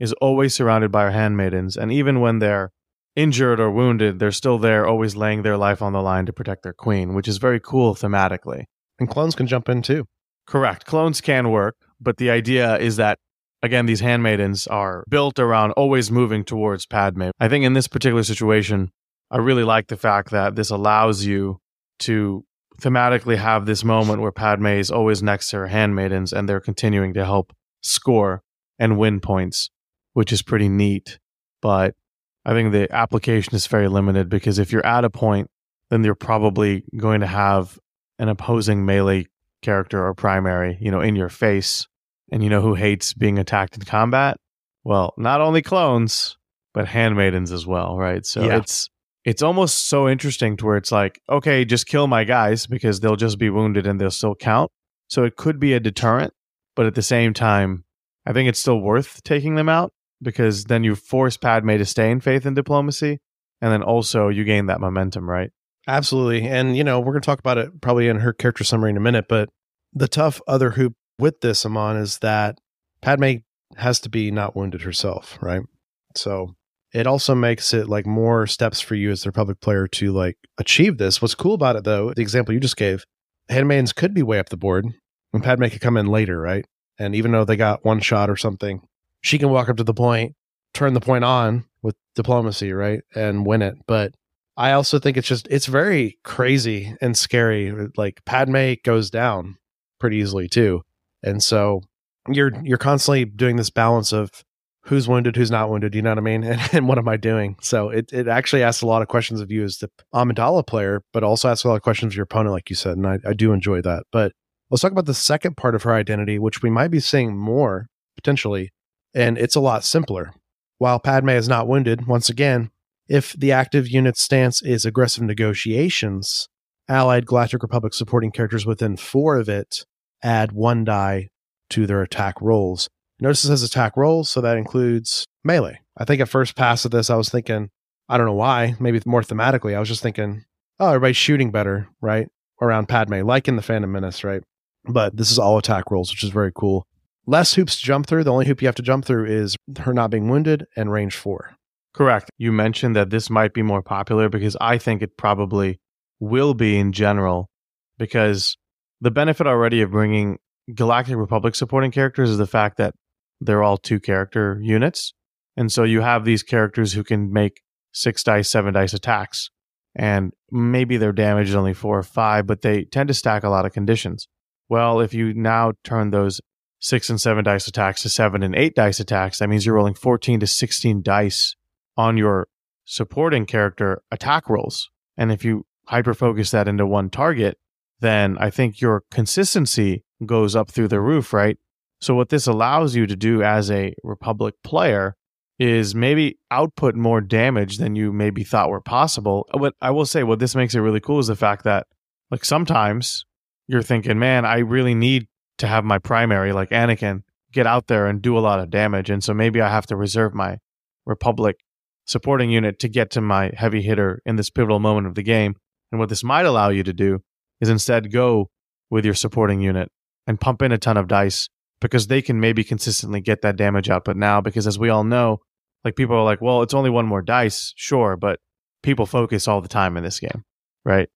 is always surrounded by her handmaidens, and even when they're injured or wounded, they're still there, always laying their life on the line to protect their queen, which is very cool thematically. And clones can jump in too. Correct. Clones can work, but the idea is that, again, these handmaidens are built around always moving towards Padme. I think in this particular situation, I really like the fact that this allows you to thematically have this moment where Padme is always next to her handmaidens and they're continuing to help score and win points, which is pretty neat. But I think the application is very limited because if you're at a point, then you're probably going to have an opposing melee character or primary, you know, in your face. And you know who hates being attacked in combat? Well, not only clones, but handmaidens as well, right? So yeah. it's it's almost so interesting to where it's like, okay, just kill my guys because they'll just be wounded and they'll still count. So it could be a deterrent, but at the same time, I think it's still worth taking them out because then you force Padme to stay in faith and diplomacy, and then also you gain that momentum, right? Absolutely. And, you know, we're going to talk about it probably in her character summary in a minute, but the tough other hoop with this, Amon, is that Padme has to be not wounded herself, right? So it also makes it like more steps for you as the Republic player to like achieve this. What's cool about it, though, the example you just gave, handmaidens could be way up the board and Padme could come in later, right? And even though they got one shot or something, she can walk up to the point, turn the point on with diplomacy, right? And win it. But I also think it's just, it's very crazy and scary. Like Padme goes down pretty easily too. And so you're you're constantly doing this balance of who's wounded, who's not wounded, you know what I mean? And, and what am I doing? So it, it actually asks a lot of questions of you as the Amidala player, but also asks a lot of questions of your opponent, like you said, and I, I do enjoy that. But let's talk about the second part of her identity, which we might be seeing more, potentially, and it's a lot simpler. While Padme is not wounded, once again, if the active unit's stance is aggressive negotiations, allied Galactic Republic supporting characters within four of it add one die to their attack rolls. Notice it says attack rolls, so that includes melee. I think at first pass of this, I was thinking, I don't know why, maybe more thematically, I was just thinking, oh, everybody's shooting better, right? Around Padme, like in The Phantom Menace, right? But this is all attack rolls, which is very cool. Less hoops to jump through. The only hoop you have to jump through is her not being wounded and range four. Correct. You mentioned that this might be more popular because I think it probably will be in general because the benefit already of bringing Galactic Republic supporting characters is the fact that they're all two character units. And so you have these characters who can make six dice, seven dice attacks. And maybe their damage is only four or five, but they tend to stack a lot of conditions. Well, if you now turn those six and seven dice attacks to seven and eight dice attacks, that means you're rolling fourteen to sixteen dice on your supporting character attack rolls. And if you hyper-focus that into one target, then I think your consistency goes up through the roof, right? So what this allows you to do as a Republic player is maybe output more damage than you maybe thought were possible. What I will say, what this makes it really cool is the fact that, like, sometimes you're thinking, man, I really need to have my primary, like Anakin, get out there and do a lot of damage. And so maybe I have to reserve my Republic supporting unit to get to my heavy hitter in this pivotal moment of the game. And what this might allow you to do is instead go with your supporting unit and pump in a ton of dice, because they can maybe consistently get that damage output now. Because as we all know, like, people are like, well, it's only one more dice, sure, but people focus all the time in this game, right?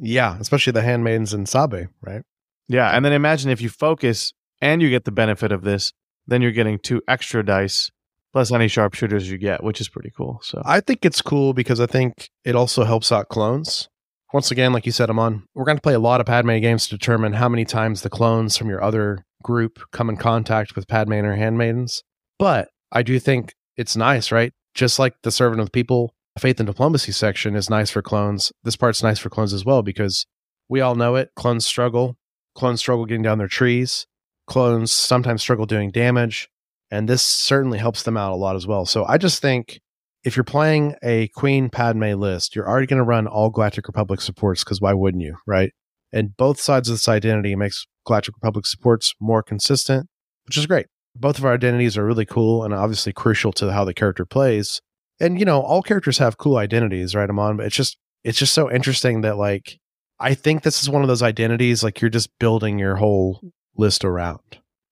Yeah, especially the handmaidens and Sabe, right? Yeah, and then imagine if you focus and you get the benefit of this, then you're getting two extra dice plus any sharpshooters you get, which is pretty cool. So I think it's cool because I think it also helps out clones. Once again, like you said, Amon, we're going to play a lot of Padme games to determine how many times the clones from your other group come in contact with Padme and her handmaidens. But I do think it's nice, right? Just like the Servant of the People, Faith and Diplomacy section is nice for clones. This part's nice for clones as well, because we all know it. Clones struggle. Clones struggle getting down their trees. Clones sometimes struggle doing damage. And this certainly helps them out a lot as well. So I just think if you're playing a Queen Padme list, you're already going to run all Galactic Republic supports, because why wouldn't you, right? And both sides of this identity makes Galactic Republic supports more consistent, which is great. Both of our identities are really cool and obviously crucial to how the character plays. And, you know, all characters have cool identities, right, Amon? But it's just, it's just so interesting that, like, I think this is one of those identities, like, you're just building your whole list around.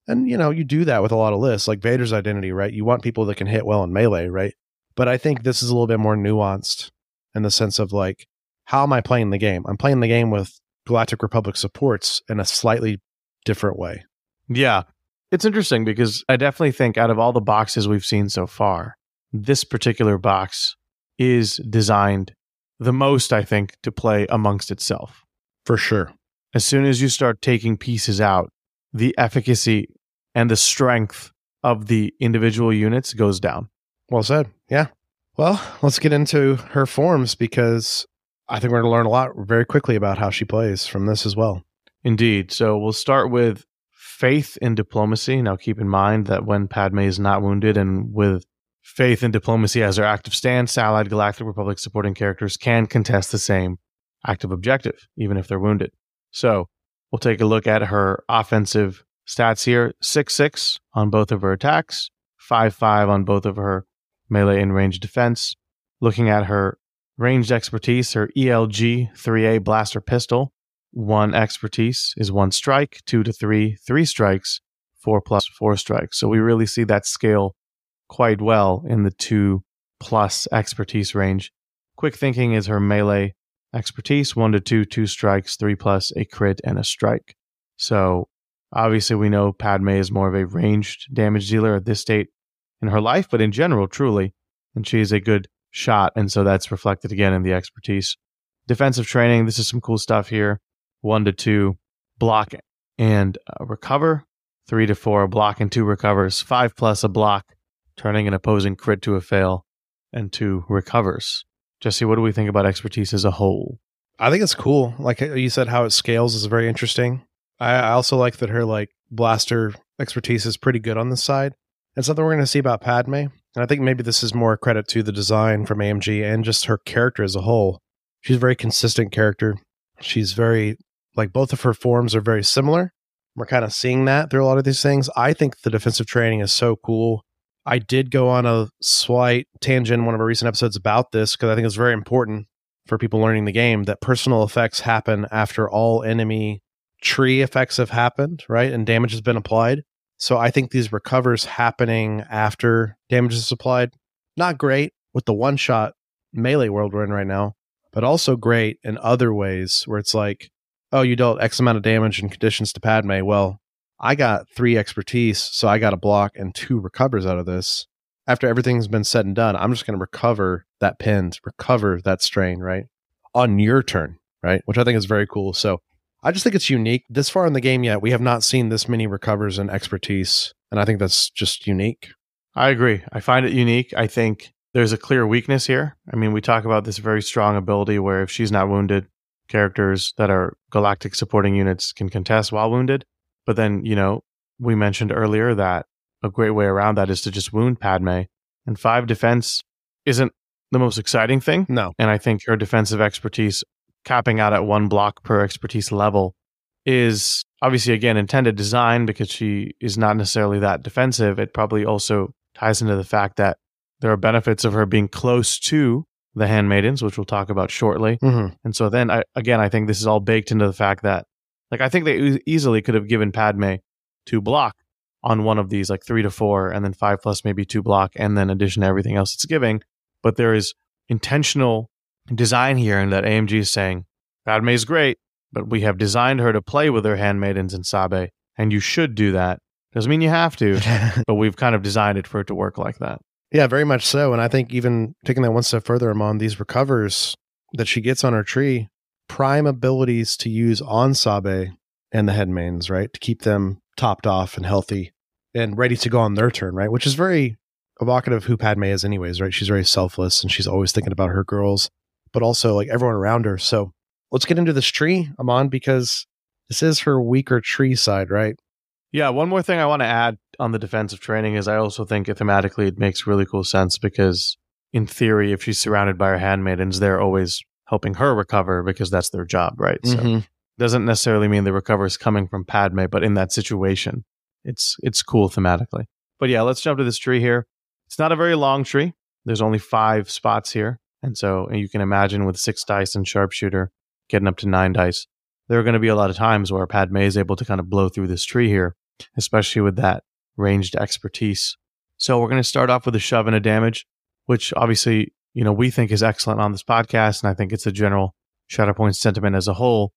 And, you know, you do that with a lot of lists, like Vader's identity, right? You want people that can hit well in melee, right? But I think this is a little bit more nuanced in the sense of, like, how am I playing the game? I'm playing the game with Galactic Republic supports in a slightly different way. Yeah. It's interesting because I definitely think out of all the boxes we've seen so far, this particular box is designed the most, I think, to play amongst itself. For sure. As soon as you start taking pieces out, the efficacy and the strength of the individual units goes down. Well said. Yeah. Well, let's get into her forms, because I think we're going to learn a lot very quickly about how she plays from this as well. Indeed. So we'll start with Faith in Diplomacy. Now, keep in mind that when Padme is not wounded and with Faith in Diplomacy as her active stance, allied Galactic Republic supporting characters can contest the same active objective, even if they're wounded. So we'll take a look at her offensive stats here. six six on both of her attacks, five five on both of her melee and range defense. Looking at her ranged expertise, her E L G three A blaster pistol, one expertise is one strike, two to three, three strikes, four plus four strikes. So we really see that scale quite well in the two plus expertise range. Quick thinking is her melee expertise, one to two, two strikes, three plus, a crit, and a strike. So obviously we know Padme is more of a ranged damage dealer at this state in her life, but in general, truly, and she is a good shot, and so that's reflected again in the expertise. Defensive training, this is some cool stuff here. One to two, block and uh, recover. Three to four, block and two recovers. Five plus, a block, turning an opposing crit to a fail, and two recovers. Jesse, what do we think about expertise as a whole? I think it's cool. Like you said, how it scales is very interesting. I, I also like that her like blaster expertise is pretty good on this side. It's something we're going to see about Padme. And I think maybe this is more credit to the design from A M G and just her character as a whole. She's a very consistent character. She's very, like, both of her forms are very similar. We're kind of seeing that through a lot of these things. I think the defensive training is so cool. I did go on a slight tangent in one of our recent episodes about this, because I think it's very important for people learning the game that personal effects happen after all enemy tree effects have happened, right? And damage has been applied. So I think these recovers happening after damage is applied, not great with the one-shot melee world we're in right now, but also great in other ways where it's like, oh, you dealt X amount of damage and conditions to Padme. Well, I got three expertise, so I got a block and two recovers out of this. After everything's been said and done, I'm just going to recover that pinned, recover that strain, right? On your turn, right? Which I think is very cool. So I just think it's unique. This far in the game yet, we have not seen this many recovers and expertise, and I think that's just unique. I agree. I find it unique. I think there's a clear weakness here. I mean, we talk about this very strong ability where if she's not wounded, characters that are galactic supporting units can contest while wounded. But then, you know, we mentioned earlier that a great way around that is to just wound Padme. And five defense isn't the most exciting thing. No. And I think her defensive expertise, capping out at one block per expertise level, is obviously, again, intended design because she is not necessarily that defensive. It probably also ties into the fact that there are benefits of her being close to the handmaidens, which we'll talk about shortly. Mm-hmm. And so then, I, again, I think this is all baked into the fact that, like, I think they easily could have given Padme two block on one of these, like three to four, and then five plus maybe two block, and then addition to everything else it's giving. But there is intentional design here in that A M G is saying, Padme is great, but we have designed her to play with her handmaidens in Sabe, and you should do that. Doesn't mean you have to, but we've kind of designed it for it to work like that. Yeah, very much so. And I think even taking that one step further, Amon, these recovers that she gets on her tree, prime abilities to use on Sabe and the headmains, right? To keep them topped off and healthy and ready to go on their turn, right? Which is very evocative of who Padme is anyways, right? She's very selfless and she's always thinking about her girls, but also like everyone around her. So let's get into this tree, Amon, because this is her weaker tree side, right? Yeah, one more thing I want to add on the defensive training is I also think it thematically it makes really cool sense because in theory, if she's surrounded by her handmaidens, they're always helping her recover because that's their job, right? Mm-hmm. So doesn't necessarily mean the recover is coming from Padme, but in that situation, it's it's cool thematically. But yeah, let's jump to this tree here. It's not a very long tree. There's only five spots here. And so you can imagine with six dice and sharpshooter getting up to nine dice, there are going to be a lot of times where Padme is able to kind of blow through this tree here, especially with that ranged expertise. So we're going to start off with a shove and a damage, which obviously, you know, we think is excellent on this podcast. And I think it's a general Shatterpoint sentiment as a whole,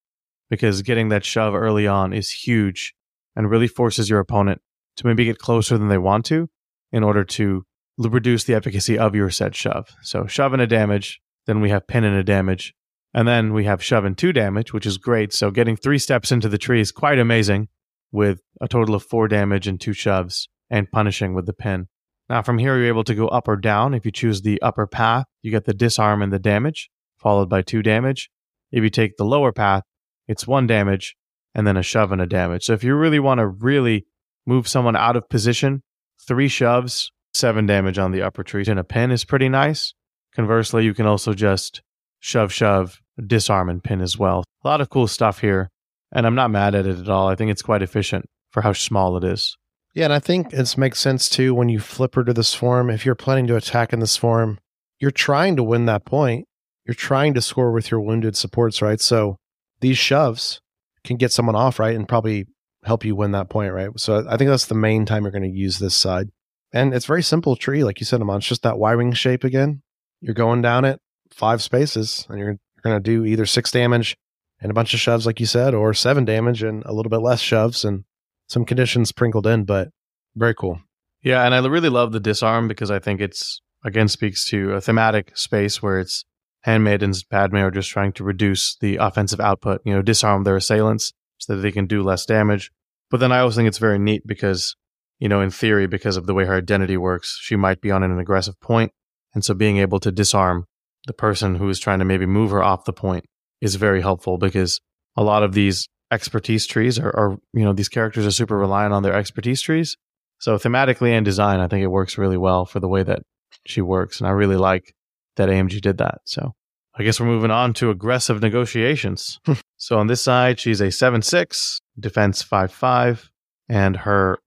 because getting that shove early on is huge and really forces your opponent to maybe get closer than they want to in order to reduce the efficacy of your said shove. So shove and a damage, then we have pin and a damage, and then we have shove and two damage, which is great. So getting three steps into the tree is quite amazing with a total of four damage and two shoves and punishing with the pin. Now from here, you're able to go up or down. If you choose the upper path, you get the disarm and the damage, followed by two damage. If you take the lower path, it's one damage, and then a shove and a damage. So if you really want to really move someone out of position, three shoves, seven damage on the upper tree, and a pin is pretty nice. Conversely, you can also just shove, shove, disarm, and pin as well. A lot of cool stuff here, and I'm not mad at it at all. I think it's quite efficient for how small it is. Yeah, and I think it makes sense, too, when you flip her to this form. If you're planning to attack in this form, you're trying to win that point. You're trying to score with your wounded supports, right? So these shoves can get someone off, right? And probably help you win that point, right? So I think that's the main time you're going to use this side. And it's very simple tree, like you said, Amon. It's just that Y-wing shape again. You're going down it, five spaces, and you're, you're going to do either six damage and a bunch of shoves, like you said, or seven damage and a little bit less shoves and some conditions sprinkled in, but very cool. Yeah, and I really love the disarm because I think it's, again, speaks to a thematic space where it's handmaidens, Padme are just trying to reduce the offensive output, you know, disarm their assailants so that they can do less damage. But then I always think it's very neat because, you know, in theory, because of the way her identity works, she might be on an aggressive point. And so being able to disarm the person who is trying to maybe move her off the point is very helpful because a lot of these expertise trees are, are you know, these characters are super reliant on their expertise trees. So thematically and design, I think it works really well for the way that she works. And I really like that A M G did that. So I guess we're moving on to aggressive negotiations. So on this side, she's a seven six, defense five five, and her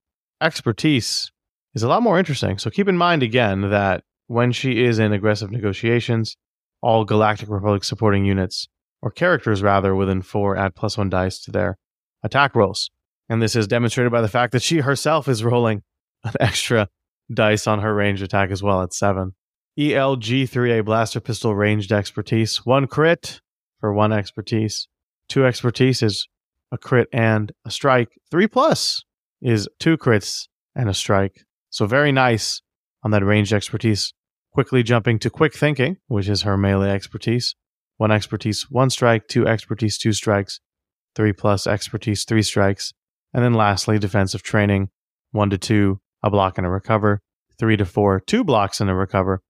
expertise is a lot more interesting. So keep in mind, again, that when she is in aggressive negotiations, all Galactic Republic supporting units, or characters rather, within four add plus one dice to their attack rolls. And this is demonstrated by the fact that she herself is rolling an extra dice on her ranged attack as well at seven. E L G three A blaster pistol ranged expertise. One crit for one expertise. Two expertise is a crit and a strike. Three plus is two crits and a strike. So very nice on that ranged expertise. Quickly jumping to quick thinking, which is her melee expertise. One expertise, one strike. Two expertise, two strikes. Three plus expertise, three strikes. And then lastly, defensive training. One to two, a block and a recover. Three to four, two blocks and a recover.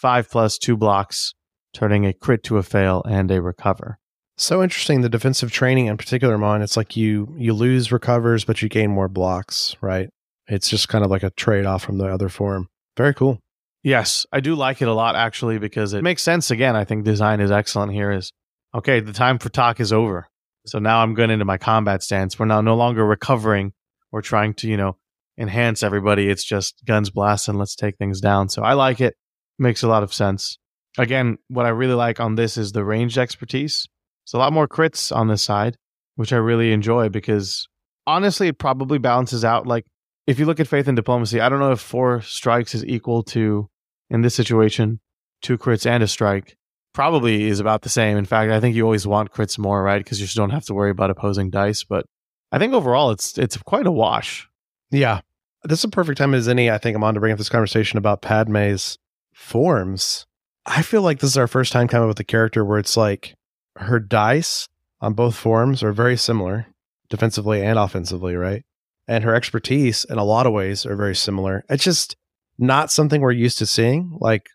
five plus two blocks, turning a crit to a fail and a recover. So interesting, the defensive training in particular, Mon, it's like you you lose recovers, but you gain more blocks, right? It's just kind of like a trade-off from the other form. Very cool. Yes, I do like it a lot, actually, because it makes sense. Again, I think design is excellent here. Is, okay, the time for talk is over. So now I'm going into my combat stance. We're now no longer recovering or trying to, you know, enhance everybody. It's just guns blasting. Let's take things down. So I like it. Makes a lot of sense. Again, what I really like on this is the ranged expertise. It's a lot more crits on this side, which I really enjoy because, honestly, it probably balances out. Like, if you look at Faith and Diplomacy, I don't know if four strikes is equal to, in this situation, two crits and a strike. Probably is about the same. In fact, I think you always want crits more, right? Because you just don't have to worry about opposing dice. But I think overall, it's it's quite a wash. Yeah. This is a perfect time as any, I think, I'm on to bring up this conversation about Padme's forms. I feel like this is our first time coming up with a character where it's like, her dice on both forms are very similar, defensively and offensively, right? And her expertise in a lot of ways are very similar. It's just not something we're used to seeing. Like,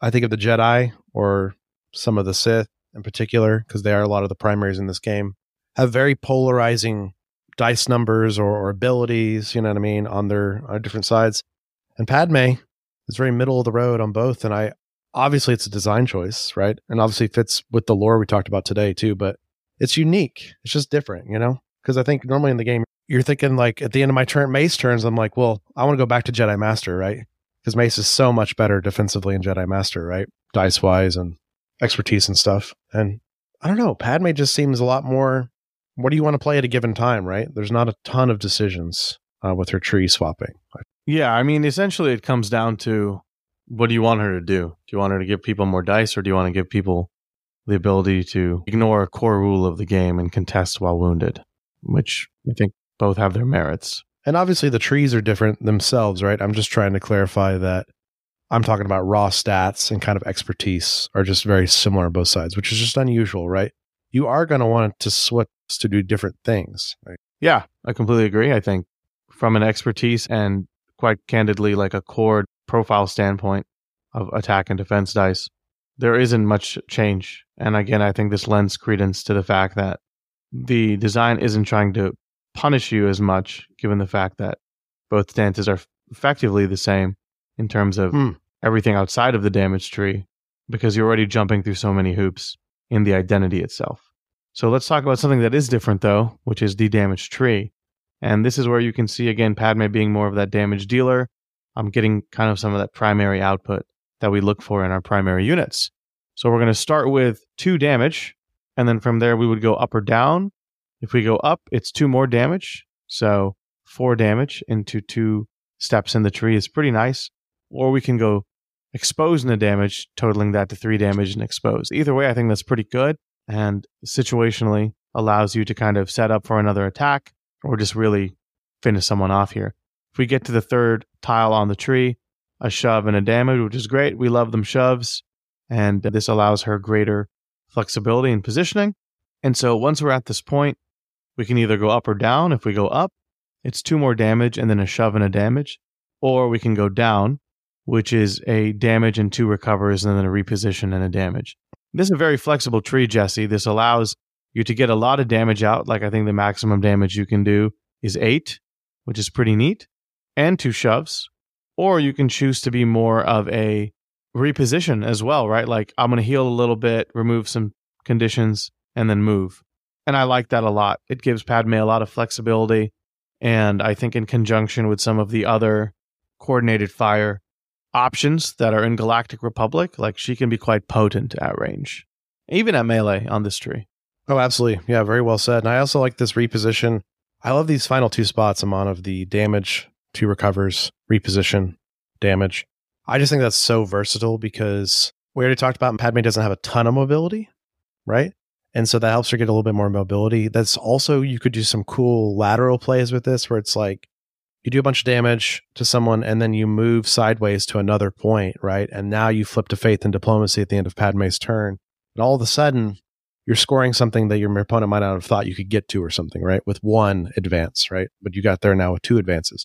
I think of the Jedi or some of the Sith in particular, because they are a lot of the primaries in this game, have very polarizing dice numbers or, or abilities, you know what I mean, on their on different sides. And Padme is very middle of the road on both, and I obviously, it's a design choice, right? And obviously fits with the lore we talked about today, too. But it's unique. It's just different, you know? Because I think normally in the game, you're thinking, like, at the end of my turn, Mace turns, I'm like, well, I want to go back to Jedi Master, right? Because Mace is so much better defensively in Jedi Master, right? Dice-wise and expertise and stuff. And I don't know. Padme just seems a lot more, what do you want to play at a given time, right? There's not a ton of decisions uh, with her tree swapping. Yeah, I mean, essentially it comes down to, what do you want her to do? Do you want her to give people more dice, or do you want to give people the ability to ignore a core rule of the game and contest while wounded? Which I think both have their merits. And obviously the trees are different themselves, right? I'm just trying to clarify that I'm talking about raw stats and kind of expertise are just very similar on both sides, which is just unusual, right? You are going to want to switch to do different things, right? Yeah, I completely agree. I think from an expertise and quite candidly like a core profile standpoint of attack and defense dice, there isn't much change. And again, I think this lends credence to the fact that the design isn't trying to punish you as much, given the fact that both stances are effectively the same in terms of mm. everything outside of the damage tree, because you're already jumping through so many hoops in the identity itself. So let's talk about something that is different, though, which is the damage tree. And this is where you can see, again, Padme being more of that damage dealer. I'm getting kind of some of that primary output that we look for in our primary units. So we're going to start with two damage, and then from there we would go up or down. If we go up, it's two more damage. So four damage into two steps in the tree is pretty nice. Or we can go expose in the damage, totaling that to three damage and expose. Either way, I think that's pretty good, and situationally allows you to kind of set up for another attack or just really finish someone off here. If we get to the third tile on the tree, a shove and a damage, which is great. We love them shoves, and this allows her greater flexibility in positioning. And so once we're at this point, we can either go up or down. If we go up, it's two more damage and then a shove and a damage. Or we can go down, which is a damage and two recovers and then a reposition and a damage. This is a very flexible tree, Jesse. This allows you to get a lot of damage out. Like, I think the maximum damage you can do is eight, which is pretty neat. And two shoves, or you can choose to be more of a reposition as well, right? Like, I'm going to heal a little bit, remove some conditions, and then move. And I like that a lot. It gives Padme a lot of flexibility, and I think in conjunction with some of the other coordinated fire options that are in Galactic Republic, like, she can be quite potent at range, even at melee on this tree. Oh, absolutely. Yeah, very well said. And I also like this reposition. I love these final two spots, Amon, of the damage, two recovers, reposition, damage. I just think that's so versatile because we already talked about Padme doesn't have a ton of mobility, right? And so that helps her get a little bit more mobility. That's also, you could do some cool lateral plays with this where it's like you do a bunch of damage to someone and then you move sideways to another point, right? And now you flip to Faith and Diplomacy at the end of Padme's turn. And all of a sudden, you're scoring something that your opponent might not have thought you could get to or something, right? With one advance, right? But you got there now with two advances.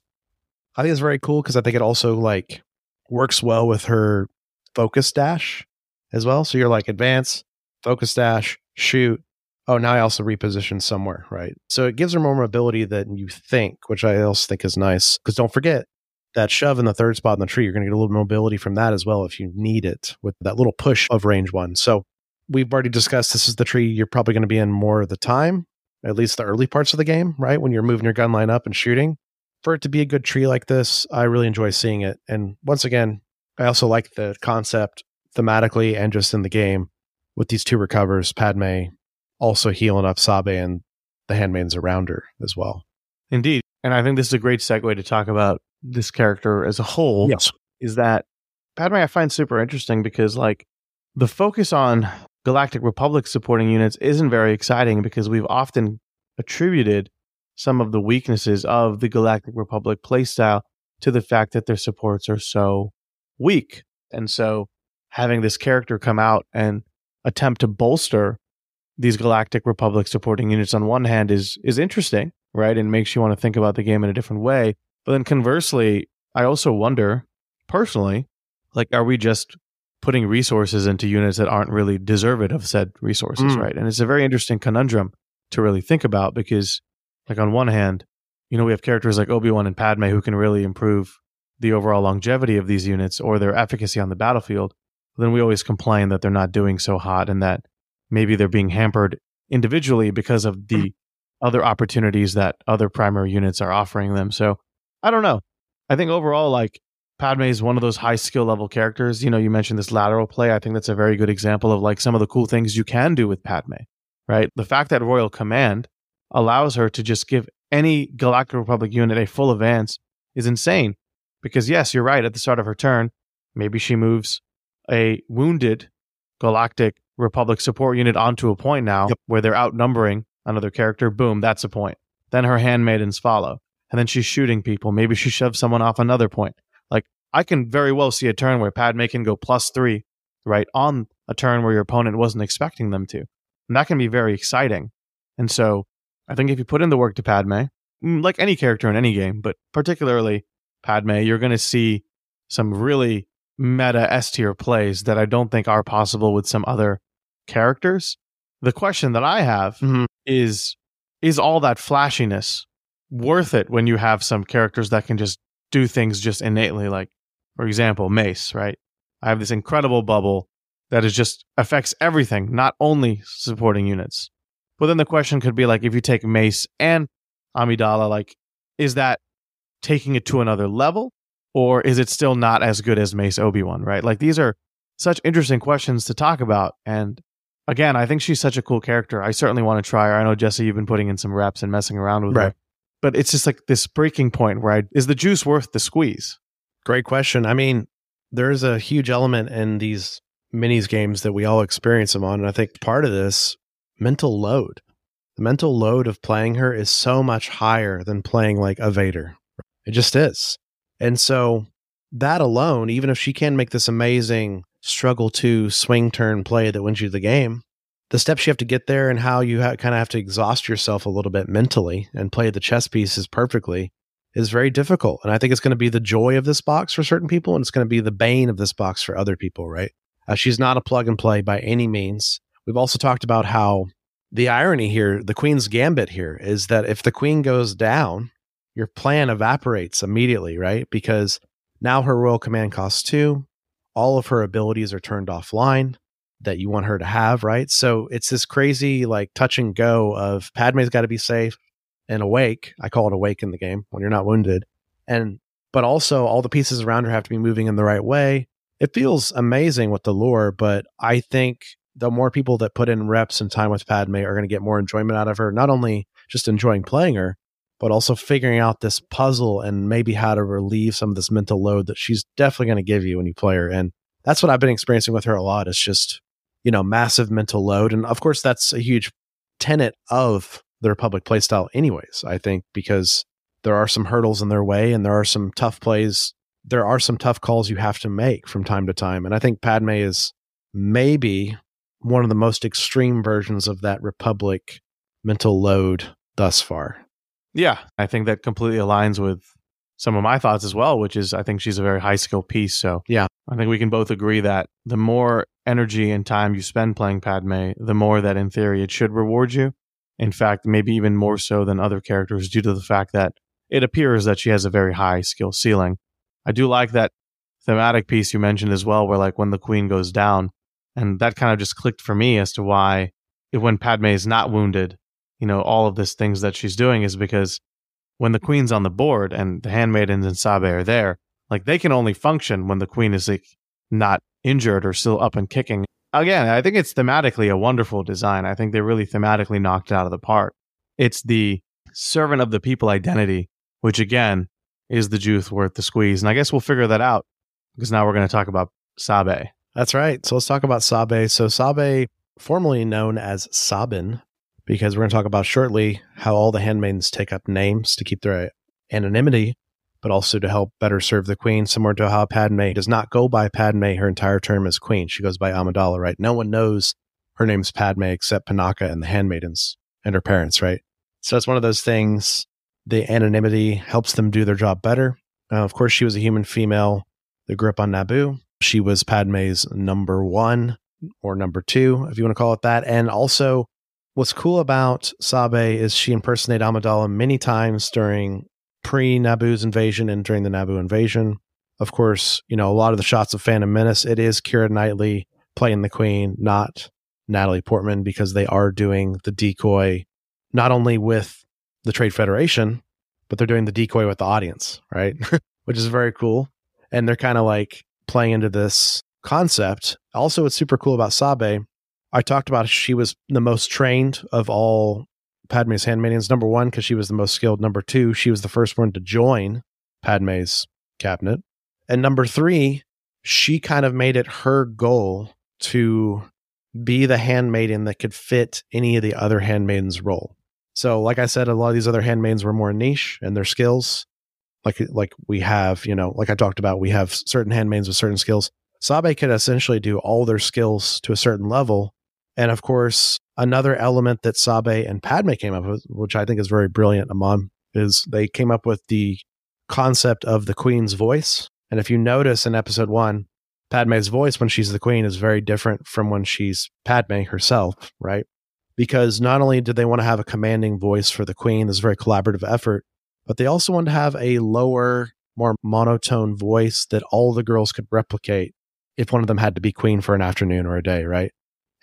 I think it's very cool because I think it also like works well with her focus dash as well. So you're like advance, focus dash, shoot. Oh, now I also reposition somewhere, right? So it gives her more mobility than you think, which I also think is nice. Because don't forget, that shove in the third spot in the tree, you're going to get a little mobility from that as well if you need it with that little push of range one. So we've already discussed this is the tree you're probably going to be in more of the time, at least the early parts of the game, right? When you're moving your gun line up and shooting. For it to be a good tree like this, I really enjoy seeing it. And once again, I also like the concept thematically and just in the game with these two recovers, Padme also healing up Sabe and the handmaidens around her as well. Indeed. And I think this is a great segue to talk about this character as a whole. Yes. Is that Padme I find super interesting because like the focus on Galactic Republic supporting units isn't very exciting because we've often attributed some of the weaknesses of the Galactic Republic playstyle to the fact that their supports are so weak. And so having this character come out and attempt to bolster these Galactic Republic supporting units on one hand is is interesting, right? And makes you want to think about the game in a different way. But then conversely, I also wonder, personally, like, are we just putting resources into units that aren't really deserving of said resources, mm. right? And it's a very interesting conundrum to really think about because, like, on one hand, you know, we have characters like Obi-Wan and Padme who can really improve the overall longevity of these units or their efficacy on the battlefield. But then we always complain that they're not doing so hot and that maybe they're being hampered individually because of the other opportunities that other primary units are offering them. So I don't know. I think overall, like, Padme is one of those high skill level characters. You know, you mentioned this lateral play. I think that's a very good example of like some of the cool things you can do with Padme, right? The fact that Royal Command allows her to just give any Galactic Republic unit a full advance is insane. Because yes, you're right. At the start of her turn, maybe she moves a wounded Galactic Republic support unit onto a point now yep. where they're outnumbering another character. Boom, that's a point. Then her handmaidens follow. And then she's shooting people. Maybe she shoves someone off another point. Like, I can very well see a turn where Padme can go plus three, right, on a turn where your opponent wasn't expecting them to. And that can be very exciting. And so I think if you put in the work to Padme, like any character in any game, but particularly Padme, you're going to see some really meta S-tier plays that I don't think are possible with some other characters. The question that I have mm-hmm. is, is all that flashiness worth it when you have some characters that can just do things just innately? Like, for example, Mace, right? I have this incredible bubble that is just affects everything, not only supporting units. But then the question could be like, if you take Mace and Amidala, like, is that taking it to another level? Or is it still not as good as Mace Obi-Wan, right? Like, these are such interesting questions to talk about. And again, I think she's such a cool character. I certainly want to try her. I know, Jesse, you've been putting in some reps and messing around with right. her. But it's just like this breaking point where I, is the juice worth the squeeze? Great question. I mean, there's a huge element in these minis games that we all experience them on. And I think part of this mental load, the mental load of playing her is so much higher than playing like a Vader. It just is. And so that alone, even if she can make this amazing struggle to swing turn play that wins you the game, the steps you have to get there and how you ha- kind of have to exhaust yourself a little bit mentally and play the chess pieces perfectly is very difficult. And I think it's going to be the joy of this box for certain people, and it's going to be the bane of this box for other people, right? Uh, she's not a plug and play by any means. We've also talked about how the irony here, the Queen's gambit here, is that if the Queen goes down, your plan evaporates immediately, right? Because now her Royal Command costs two. All of her abilities are turned offline that you want her to have, right? So it's this crazy like touch and go of Padme's got to be safe and awake. I call it awake in the game when you're not wounded. And but also all the pieces around her have to be moving in the right way. It feels amazing with the lore, but I think the more people that put in reps and time with Padme are going to get more enjoyment out of her, not only just enjoying playing her, but also figuring out this puzzle and maybe how to relieve some of this mental load that she's definitely going to give you when you play her. And that's what I've been experiencing with her a lot. It's just, you know, massive mental load. And of course, that's a huge tenet of the Republic playstyle anyways, I think, because there are some hurdles in their way and there are some tough plays. There are some tough calls you have to make from time to time. And I think Padme is maybe one of the most extreme versions of that Republic mental load thus far. Yeah, I think that completely aligns with some of my thoughts as well, which is I think she's a very high skill piece. So yeah, I think we can both agree that the more energy and time you spend playing Padme, the more that in theory it should reward you. In fact, maybe even more so than other characters due to the fact that it appears that she has a very high skill ceiling. I do like that thematic piece you mentioned as well, where like when the queen goes down, and that kind of just clicked for me as to why if, when Padme is not wounded, you know, all of this things that she's doing is because when the queen's on the board and the handmaidens and Sabe are there, like they can only function when the queen is like not injured or still up and kicking. Again, I think it's thematically a wonderful design. I think they really thematically knocked it out of the park. It's the servant of the people identity, which again is the juice worth the squeeze. And I guess we'll figure that out because now we're going to talk about Sabe. That's right. So let's talk about Sabe. So Sabe, formerly known as Sabin, because we're going to talk about shortly how all the handmaidens take up names to keep their anonymity, but also to help better serve the queen, similar to how Padme does not go by Padme her entire term as queen. She goes by Amidala, right? No one knows her name's Padme except Panaka and the handmaidens and her parents, right? So it's one of those things, the anonymity helps them do their job better. Uh, of course, she was a human female that grew up on Naboo. She was Padme's number one or number two, if you want to call it that. And also, what's cool about Sabe is she impersonated Amidala many times during pre-Naboo's invasion and during the Naboo invasion. Of course, you know, a lot of the shots of Phantom Menace, it is Keira Knightley playing the queen, not Natalie Portman, because they are doing the decoy, not only with the Trade Federation, but they're doing the decoy with the audience, right? Which is very cool. And they're kind of like playing into this concept. Also, what's super cool about Sabe, I talked about she was the most trained of all Padme's handmaidens, number one, because she was the most skilled. Number two, she was the first one to join Padme's cabinet. And number three, she kind of made it her goal to be the handmaiden that could fit any of the other handmaidens' role. So like I said, a lot of these other handmaidens were more niche in their skills. Like, like we have, you know, like I talked about, we have certain handmaidens with certain skills. Sabe could essentially do all their skills to a certain level. And of course, another element that Sabe and Padme came up with, which I think is very brilliant, Amon, is they came up with the concept of the queen's voice. And if you notice in episode one, Padme's voice when she's the queen is very different from when she's Padme herself, right? Because not only did they want to have a commanding voice for the queen, this very collaborative effort, but they also wanted to have a lower, more monotone voice that all the girls could replicate if one of them had to be queen for an afternoon or a day, right?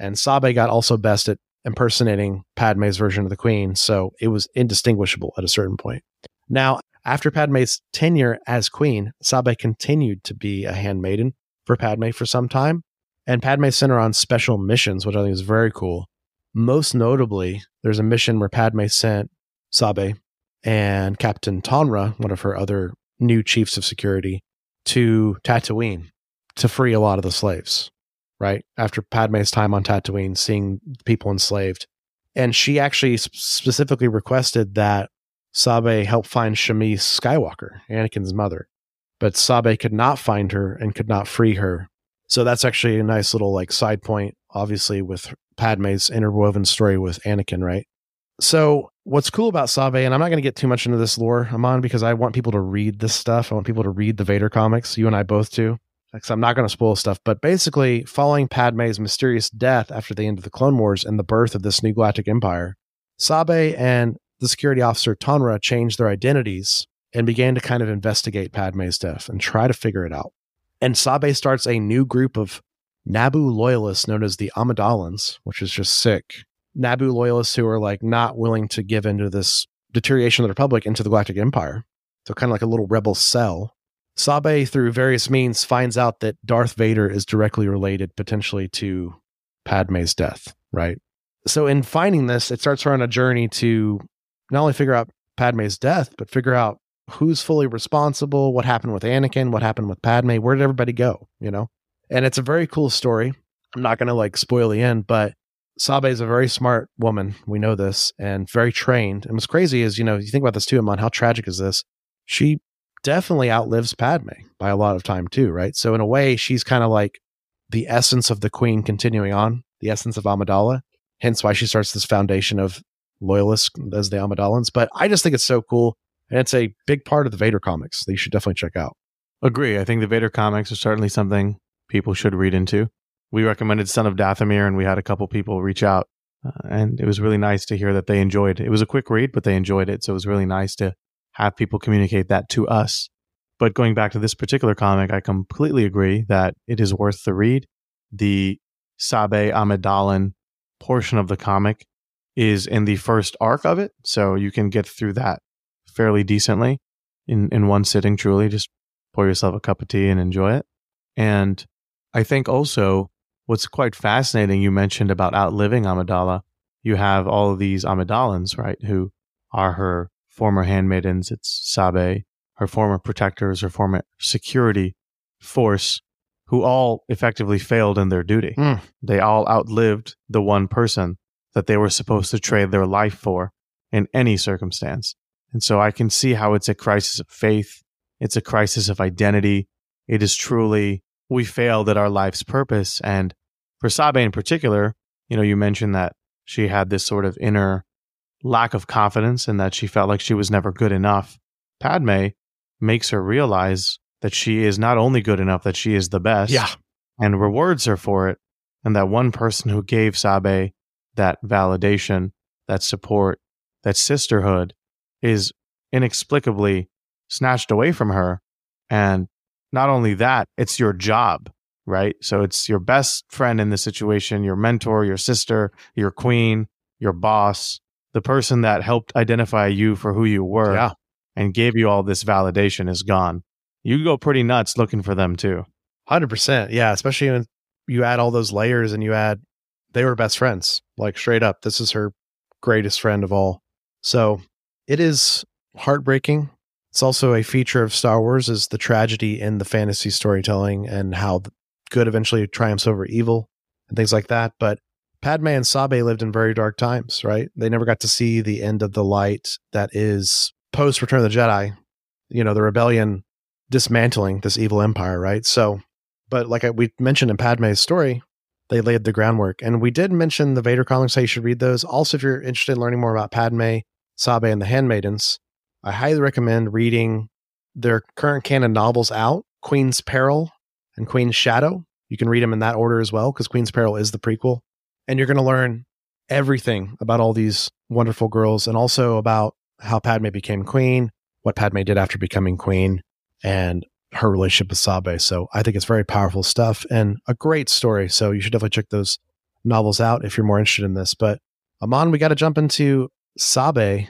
And Sabe got also best at impersonating Padme's version of the queen, so it was indistinguishable at a certain point. Now, after Padme's tenure as queen, Sabe continued to be a handmaiden for Padme for some time, and Padme sent her on special missions, which I think is very cool. Most notably, there's a mission where Padme sent Sabe and Captain Tonra, one of her other new chiefs of security, to Tatooine to free a lot of the slaves. Right after Padme's time on Tatooine, seeing people enslaved. And she actually sp- specifically requested that Sabe help find Shamise Skywalker, Anakin's mother. But Sabe could not find her and could not free her. So that's actually a nice little like side point, obviously, with Padme's interwoven story with Anakin, right? So what's cool about Sabe, and I'm not going to get too much into this lore, Amon, because I want people to read this stuff. I want people to read the Vader comics. You and I both do. Because I'm not going to spoil stuff, but basically following Padme's mysterious death after the end of the Clone Wars and the birth of this new Galactic Empire, Sabe and the security officer Tonra changed their identities and began to kind of investigate Padme's death and try to figure it out. And Sabe starts a new group of Naboo loyalists known as the Amidalans, which is just sick. Naboo loyalists who are like not willing to give into this deterioration of the Republic into the Galactic Empire. So kind of like a little rebel cell. Sabe, through various means, finds out that Darth Vader is directly related, potentially, to Padme's death, right? So in finding this, it starts her on a journey to not only figure out Padme's death, but figure out who's fully responsible, what happened with Anakin, what happened with Padme, where did everybody go, you know? And it's a very cool story. I'm not going to, like, spoil the end, but Sabe is a very smart woman, we know this, and very trained. And what's crazy is, you know, you think about this too, Amon, how tragic is this? She definitely outlives Padme by a lot of time too, right? So in a way, she's kind of like the essence of the queen continuing on, the essence of Amidala, hence why she starts this foundation of loyalists as the Amidalans. But I just think it's so cool. And it's a big part of the Vader comics that you should definitely check out. Agree. I think the Vader comics are certainly something people should read into. We recommended Son of Dathomir, and we had a couple people reach out. Uh, and it was really nice to hear that they enjoyed it. It was a quick read, but they enjoyed it. So it was really nice to have people communicate that to us. But going back to this particular comic, I completely agree that it is worth the read. The Sabe Amidala portion of the comic is in the first arc of it. So you can get through that fairly decently in, in one sitting, truly. Just pour yourself a cup of tea and enjoy it. And I think also what's quite fascinating, you mentioned about outliving Amidala. You have all of these Amidalans, right, who are her former handmaidens. It's Sabe, her former protectors, her former security force, who all effectively failed in their duty. Mm. They all outlived the one person that they were supposed to trade their life for in any circumstance. And so I can see how it's a crisis of faith. It's a crisis of identity. It is truly, we failed at our life's purpose. And for Sabe in particular, you know, you mentioned that she had this sort of inner lack of confidence and that she felt like she was never good enough. Padme makes her realize that she is not only good enough, that she is the best, yeah, and rewards her for it. And that one person who gave Sabe that validation, that support, that sisterhood is inexplicably snatched away from her. And not only that, it's your job, right? So it's your best friend in this situation, your mentor, your sister, your queen, your boss, the person that helped identify you for who you were, yeah, and gave you all this validation is gone. You go pretty nuts looking for them too. one hundred percent. Yeah. Especially when you add all those layers and you add, they were best friends, like straight up. This is her greatest friend of all. So it is heartbreaking. It's also a feature of Star Wars is the tragedy in the fantasy storytelling and how good eventually triumphs over evil and things like that. But Padme and Sabe lived in very dark times, right? They never got to see the end of the light that is post Return of the Jedi, you know, the rebellion dismantling this evil empire, right? So, but like I, we mentioned in Padme's story, they laid the groundwork. And we did mention the Vader comics, how you should read those. Also, if you're interested in learning more about Padme, Sabe, and the Handmaidens, I highly recommend reading their current canon novels out, Queen's Peril and Queen's Shadow. You can read them in that order as well, because Queen's Peril is the prequel. And you're going to learn everything about all these wonderful girls and also about how Padme became queen, what Padme did after becoming queen, and her relationship with Sabe. So I think it's very powerful stuff and a great story. So you should definitely check those novels out if you're more interested in this. But Aman, we got to jump into Sabe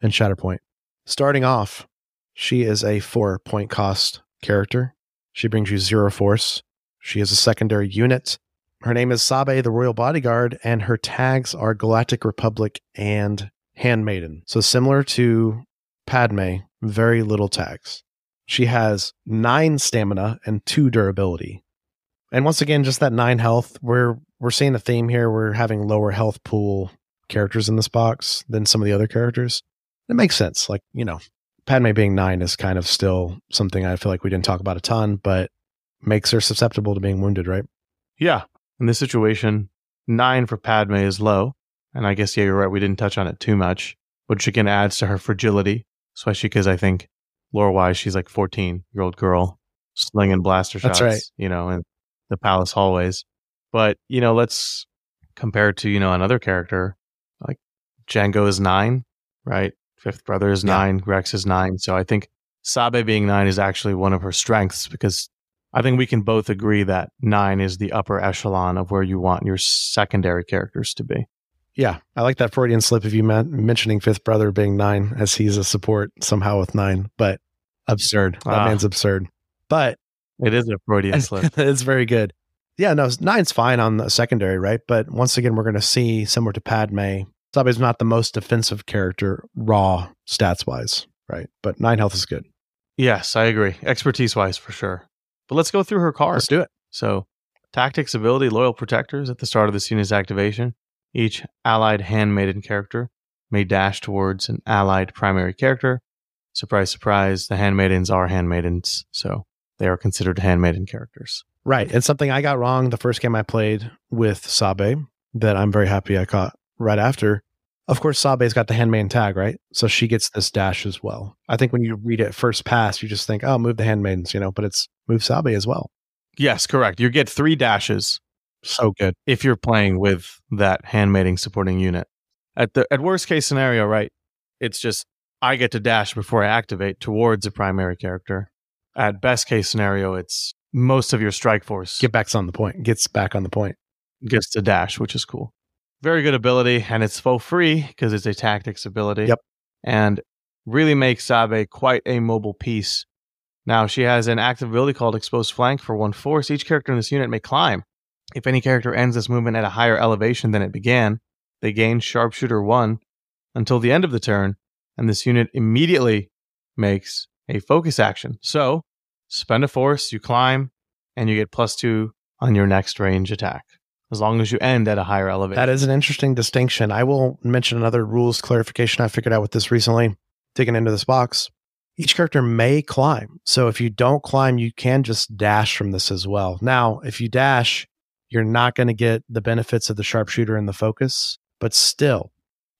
and Shatterpoint. Starting off, she is a four point cost character. She brings you zero force. She is a secondary unit. Her name is Sabe, the Royal Bodyguard, and her tags are Galactic Republic and Handmaiden. So similar to Padme, very little tags. She has nine stamina and two durability. And once again, just that nine health, we're, we're seeing a theme here. We're having lower health pool characters in this box than some of the other characters. It makes sense. Like, you know, Padme being nine is kind of still something I feel like we didn't talk about a ton, but makes her susceptible to being wounded, right? Yeah. In this situation, nine for Padme is low. And I guess, yeah, you're right. We didn't touch on it too much, which again adds to her fragility, especially because I think lore-wise, she's like fourteen-year-old girl slinging blaster shots, that's right, you know, in the palace hallways. But, you know, let's compare to, you know, another character, like Jango is nine, right? Fifth brother is yeah. nine, Rex is nine. So I think Sabe being nine is actually one of her strengths, because I think we can both agree that nine is the upper echelon of where you want your secondary characters to be. Yeah, I like that Freudian slip of you mentioning fifth brother being nine, as he's a support somehow with nine, but absurd. That ah, man's absurd. But it is a Freudian slip. It's very good. Yeah, no, nine's fine on the secondary, right? But once again, we're going to see similar to Padme, Sabe's not the most defensive character, raw stats wise, right? But nine health is good. Yes, I agree. Expertise wise, for sure. But let's go through her card. Let's do it. So, tactics, ability, loyal protectors at the start of this unit's activation. Each allied handmaiden character may dash towards an allied primary character. Surprise, surprise, the handmaidens are handmaidens, so they are considered handmaiden characters. Right, and something I got wrong the first game I played with Sabe that I'm very happy I caught right after. Of course, Sabe's got the handmaiden tag, right? So she gets this dash as well. I think when you read it first pass, you just think, oh, move the handmaidens, you know, but it's move Sabe as well. Yes, correct. You get three dashes. So good. If you're playing with that handmaiding supporting unit. At the at worst case scenario, right, it's just I get to dash before I activate towards a primary character. At best case scenario, it's most of your strike force. Get back on the point. Gets back on the point. Gets to dash, which is cool. Very good ability, and it's for free because it's a tactics ability. Yep. And really makes Sabe quite a mobile piece. Now, she has an active ability called Exposed Flank for one force. Each character in this unit may climb. If any character ends this movement at a higher elevation than it began, they gain Sharpshooter one until the end of the turn, and this unit immediately makes a focus action. So, spend a force, you climb, and you get plus two on your next range attack, as long as you end at a higher elevation. That is an interesting distinction. I will mention another rules clarification I figured out with this recently, digging into this box. Each character may climb. So, if you don't climb, you can just dash from this as well. Now, if you dash, you're not going to get the benefits of the sharpshooter and the focus, but still,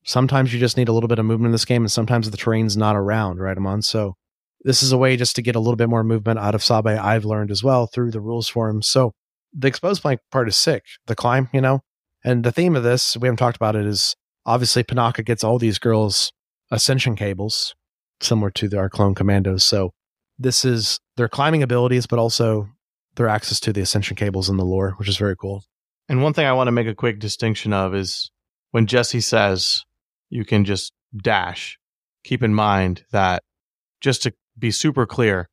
sometimes you just need a little bit of movement in this game, and sometimes the terrain's not around, right, Amon? So this is a way just to get a little bit more movement out of Sabe, I've learned as well, through the rules for him. So the exposed flank part is sick, the climb, you know? And the theme of this, we haven't talked about it, is obviously Panaka gets all these girls ascension cables, similar to our clone commandos. So this is their climbing abilities, but also their access to the ascension cables in the lore, which is very cool. And one thing I want to make a quick distinction of is when Jesse says you can just dash, keep in mind that, just to be super clear,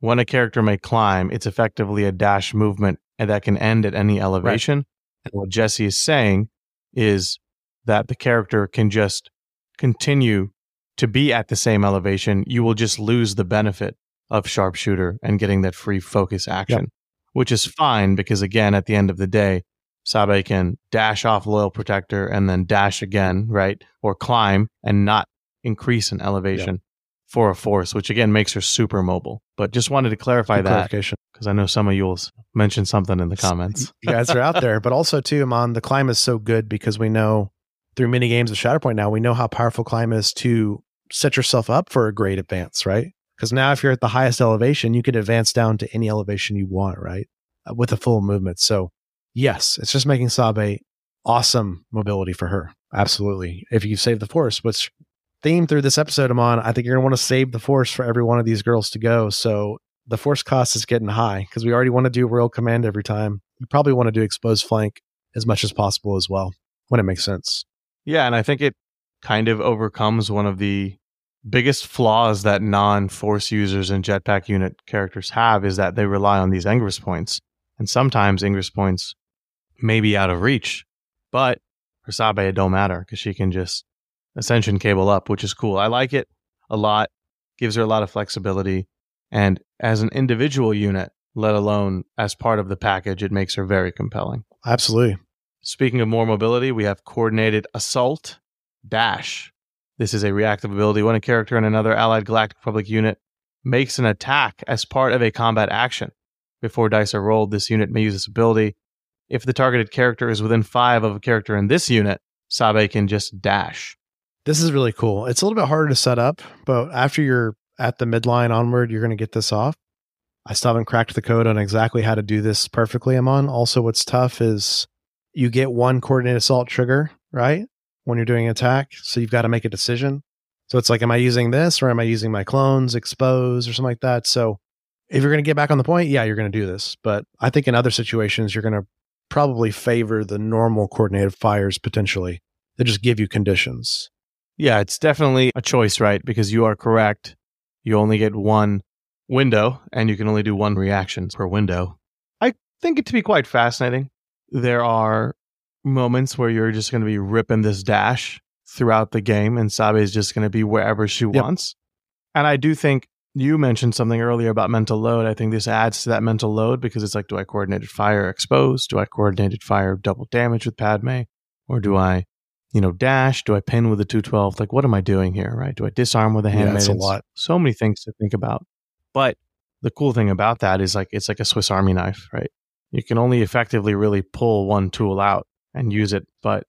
when a character may climb, it's effectively a dash movement and that can end at any elevation. Right. And what Jesse is saying is that the character can just continue to be at the same elevation. You will just lose the benefit of sharpshooter and getting that free focus action. Yep. Which is fine because, again, at the end of the day, Sabe can dash off Loyal Protector and then dash again, right? Or climb and not increase an elevation, yep, for a force, which, again, makes her super mobile. But just wanted to clarify Good that because I know some of you will mention something in the comments. You guys are out there. But also, too, Amon, the climb is so good because we know through many games of Shatterpoint now, we know how powerful climb is to set yourself up for a great advance, right? Because now if you're at the highest elevation, you can advance down to any elevation you want, right? Uh, with a full movement. So yes, it's just making Sabe awesome mobility for her. Absolutely. If you save the force, which theme through this episode I'm on, I think you're going to want to save the force for every one of these girls to go. So the force cost is getting high because we already want to do Royal Command every time. You probably want to do Exposed Flank as much as possible as well when it makes sense. Yeah, and I think it kind of overcomes one of the biggest flaws that non-force users and jetpack unit characters have is that they rely on these Ingress points. And sometimes Ingress points may be out of reach, but for Sabe, it don't matter because she can just ascension cable up, which is cool. I like it a lot. Gives her a lot of flexibility. And as an individual unit, let alone as part of the package, it makes her very compelling. Absolutely. Speaking of more mobility, we have Coordinated Assault Dash. This is a reactive ability. When a character in another allied Galactic Republic unit makes an attack as part of a combat action, before dice are rolled, this unit may use this ability. If the targeted character is within five of a character in this unit, Sabe can just dash. This is really cool. It's a little bit harder to set up, but after you're at the midline onward, you're going to get this off. I still haven't cracked the code on exactly how to do this perfectly, Amon. Also, what's tough is you get one coordinated assault trigger, right? When you're doing an attack, so you've got to make a decision. So it's like, am I using this or am I using my clones, expose, or something like that? So if you're going to get back on the point, yeah, you're going to do this. But I think in other situations, you're going to probably favor the normal coordinated fires potentially that just give you conditions. Yeah, it's definitely a choice, right? Because you are correct. You only get one window and you can only do one reaction per window. I think it to be quite fascinating. There are moments where you're just going to be ripping this dash throughout the game and Sabe is just going to be wherever she yep. wants. And I do think you mentioned something earlier about mental load. I think this adds to that mental load because it's like, do I coordinated fire expose? Do I coordinated fire double damage with Padme? Or do I, you know, dash? Do I pin with a two twelve? Like, what am I doing here, right? Do I disarm with a handmaiden? Yeah, that's a lot. So many things to think about. But the cool thing about that is like, it's like a Swiss Army knife, right? You can only effectively really pull one tool out and use it, but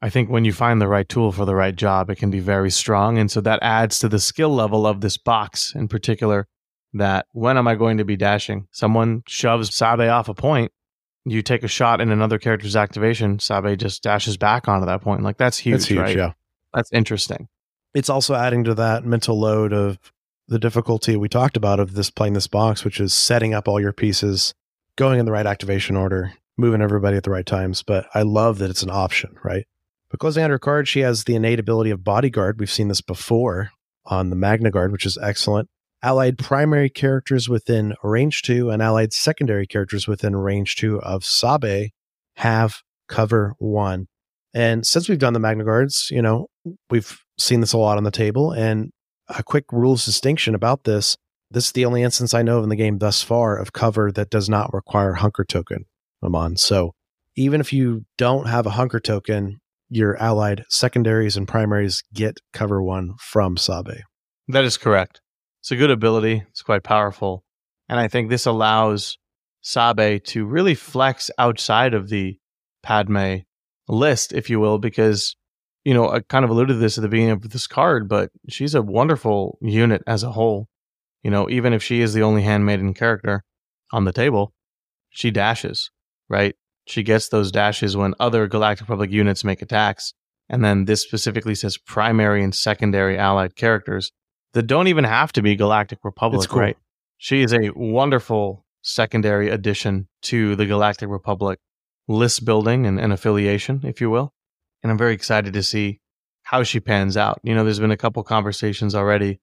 I think when you find the right tool for the right job, it can be very strong. And so that adds to the skill level of this box in particular, that when am I going to be dashing? Someone shoves Sabe off a point. You take a shot in another character's activation, Sabe just dashes back onto that point. Like, that's huge, that's huge, right? Yeah. That's interesting. It's also adding to that mental load of the difficulty we talked about of this playing this box, which is setting up all your pieces, going in the right activation order, moving everybody at the right times. But I love that it's an option, right? Because under card, she has the innate ability of Bodyguard. We've seen this before on the Magna Guard, which is excellent. Allied primary characters within range two and allied secondary characters within range two of Sabe have cover one. And since we've done the Magna Guards, you know, we've seen this a lot on the table. And a quick rules distinction about this. This is the only instance I know of in the game thus far of cover that does not require hunker token, Amon. So even if you don't have a hunker token, your allied secondaries and primaries get cover one from Sabe. That is correct. It's a good ability. It's quite powerful. And I think this allows Sabe to really flex outside of the Padme list, if you will, because, you know, I kind of alluded to this at the beginning of this card, but she's a wonderful unit as a whole. You know, even if she is the only handmaiden character on the table, she dashes, right? She gets those dashes when other Galactic Republic units make attacks. And then this specifically says primary and secondary allied characters that don't even have to be Galactic Republic, cool. Right? She is a wonderful secondary addition to the Galactic Republic list building and, and affiliation, if you will. And I'm very excited to see how she pans out. You know, there's been a couple conversations already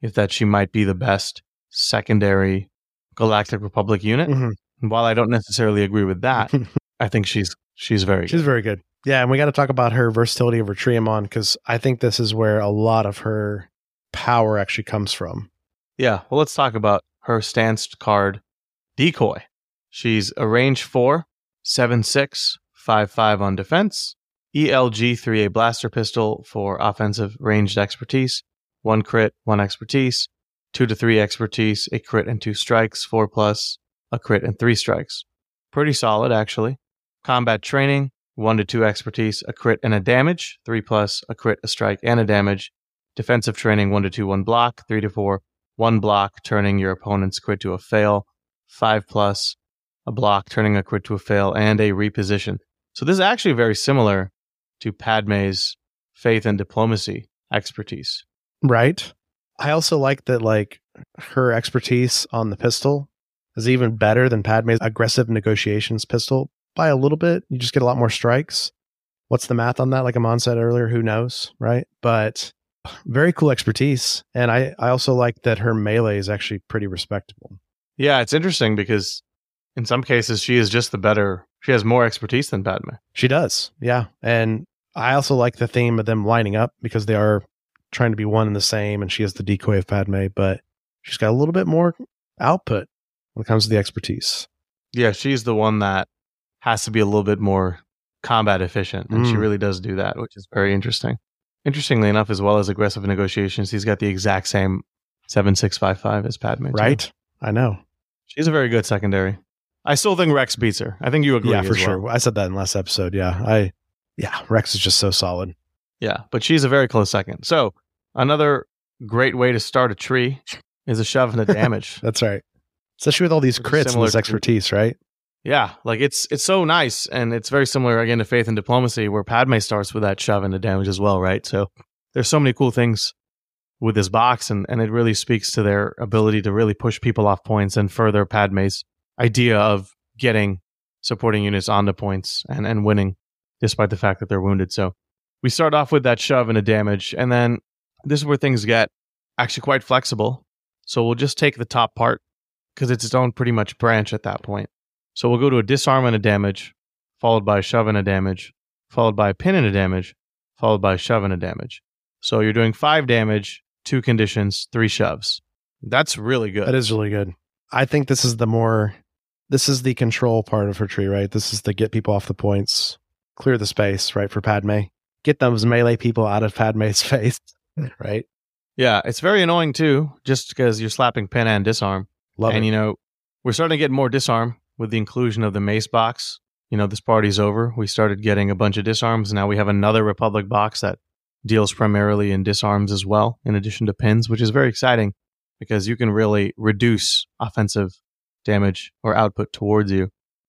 if that she might be the best secondary Galactic Republic unit. Mm-hmm. And while I don't necessarily agree with that, I think she's she's very good. She's very good. Yeah, and we got to talk about her versatility of her Triamon, because I think this is where a lot of her power actually comes from. Yeah, well, let's talk about her stanced card, Decoy. She's a range four, seven six, five five on defense, E L G three A blaster pistol for offensive ranged expertise, one crit, one expertise, two to three expertise, a crit and two strikes, four plus, a crit and three strikes. Pretty solid, actually. Combat training, one to two expertise, a crit and a damage, three plus, a crit, a strike, and a damage. Defensive training, one to two, one block, three to four, one block, turning your opponent's crit to a fail, five plus, a block, turning a crit to a fail, and a reposition. So this is actually very similar to Padme's faith and diplomacy expertise. Right. I also like that, like, her expertise on the pistol is even better than Padme's aggressive negotiations pistol by a little bit. You just get a lot more strikes. What's the math on that? Like Amon said earlier, who knows, right? But very cool expertise. And I, I also like that her melee is actually pretty respectable. Yeah, it's interesting because in some cases she is just the better, she has more expertise than Padme. She does, yeah. And I also like the theme of them lining up because they are trying to be one and the same, and she has the decoy of Padme, but she's got a little bit more output when it comes to the expertise. Yeah, she's the one that has to be a little bit more combat efficient, and mm. she really does do that, which is very interesting. Interestingly enough, as well as aggressive negotiations, he's got the exact same seven six five five as Padme. Right? Too. I know. She's a very good secondary. I still think Rex beats her. I think you agree. Yeah, for well. sure. I said that in last episode. Yeah. I, yeah. Rex is just so solid. Yeah. But she's a very close second. So another great way to start a tree is a shove and a damage. That's right. Especially with all these crits and this expertise, to, right? Yeah. Like it's, it's so nice. And it's very similar again to Faith and Diplomacy, where Padme starts with that shove and a damage as well. Right. So there's so many cool things with this box, and, and it really speaks to their ability to really push people off points and further Padme's idea of getting supporting units onto points and, and winning despite the fact that they're wounded. So we start off with that shove and a damage, and then this is where things get actually quite flexible. So we'll just take the top part because it's its own pretty much branch at that point. So we'll go to a disarm and a damage, followed by a shove and a damage, followed by a pin and a damage, followed by a shove and a damage. So you're doing five damage, two conditions, three shoves. That's really good. That is really good. I think this is the more... This is the control part of her tree, right? This is the get people off the points, clear the space, right, for Padme. Get those melee people out of Padme's face, right? Yeah, it's very annoying, too, just because you're slapping pin and disarm. Love and, it. You know, we're starting to get more disarm with the inclusion of the mace box. you know, this party's over. We started getting a bunch of disarms. Now we have another Republic box that deals primarily in disarms as well, in addition to pins, which is very exciting because you can really reduce offensive damage or output towards you,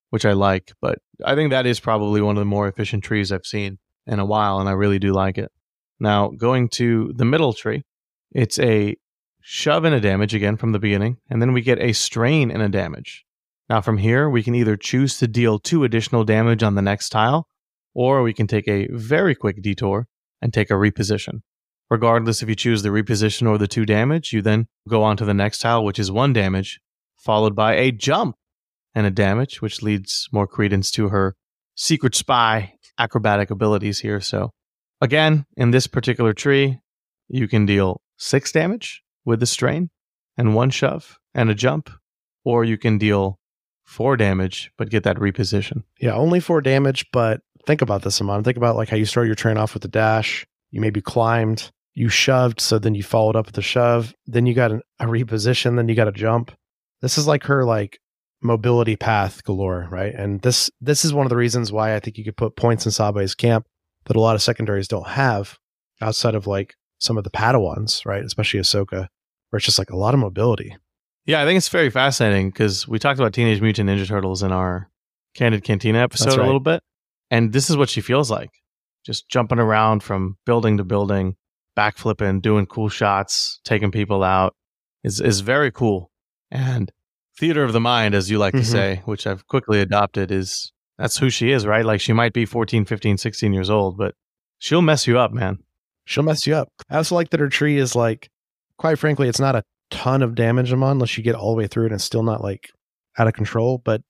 which I like. But I think that is probably one of the more efficient trees I've seen in a while, and I really do like it. Now, going to the middle tree, it's a shove and a damage again from the beginning, and then we get a strain and a damage. Now from here, we can either choose to deal two additional damage on the next tile, or we can take a very quick detour and take a reposition. Regardless if you choose the reposition or the two damage, you then go on to the next tile, which is one damage, followed by a jump and a damage, which leads more credence to her secret spy acrobatic abilities here. So again, in this particular tree, you can deal six damage with the strain and one shove and a jump, or you can deal four damage, but get that reposition. Yeah, only four damage, but think about this, Amon. Think about like how you start your train off with the dash. You maybe climbed, you shoved, so then you followed up with the shove. Then you got an, a reposition, then you got a jump. This is like her like mobility path galore, right? And this this is one of the reasons why I think you could put points in Sabe's camp that a lot of secondaries don't have outside of like some of the Padawans, right? Especially Ahsoka, where it's just like a lot of mobility. Yeah, I think it's very fascinating because we talked about Teenage Mutant Ninja Turtles in our Candid Cantina episode. That's right. A little bit. And this is what she feels like. Just jumping around from building to building, backflipping, doing cool shots, taking people out is is very cool. And theater of the mind, as you like mm-hmm. to say, which I've quickly adopted, is that's who she is, right? Like she might be fourteen, fifteen, sixteen years old, but she'll mess you up, man. She'll mess you up. I also like that her tree is like, quite frankly, it's not a ton of damage, Amon, unless you get all the way through it and it's still not like out of control, but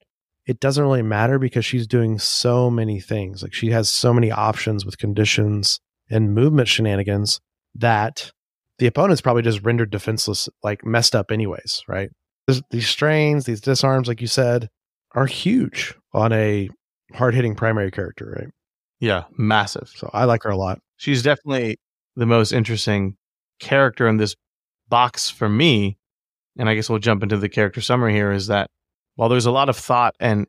it doesn't really matter because she's doing so many things. Like she has so many options with conditions and movement shenanigans that the opponent's probably just rendered defenseless, like messed up anyways, right? There's these strains, these disarms, like you said, are huge on a hard-hitting primary character, right? Yeah, massive. So I like her a lot. She's definitely the most interesting character in this box for me, and I guess we'll jump into the character summary here, is that while there's a lot of thought and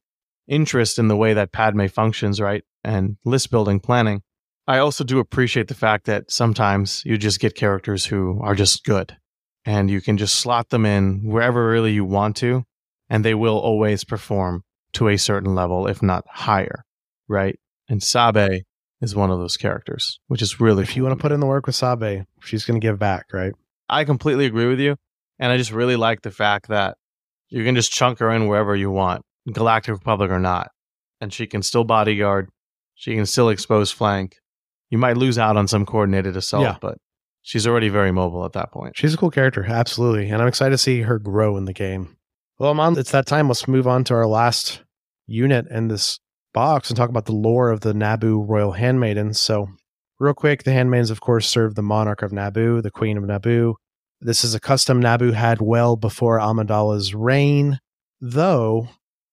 interest in the way that Padme functions, right, and list building planning, I also do appreciate the fact that sometimes you just get characters who are just good, and you can just slot them in wherever really you want to, and they will always perform to a certain level, if not higher, right? And Sabe is one of those characters, which is really... If you want to put in the work with Sabe, she's going to give back, right? I completely agree with you, and I just really like the fact that you can just chunk her in wherever you want, Galactic Republic or not, and she can still bodyguard, she can still expose flank. You might lose out on some coordinated assault, yeah. But she's already very mobile at that point. She's a cool character, absolutely, and I'm excited to see her grow in the game. Well, Amon, it's that time. Let's move on to our last unit in this box and talk about the lore of the Naboo Royal Handmaidens. So... real quick, the Handmaidens, of course, serve the monarch of Naboo, the queen of Naboo. This is a custom Naboo had well before Amidala's reign, though,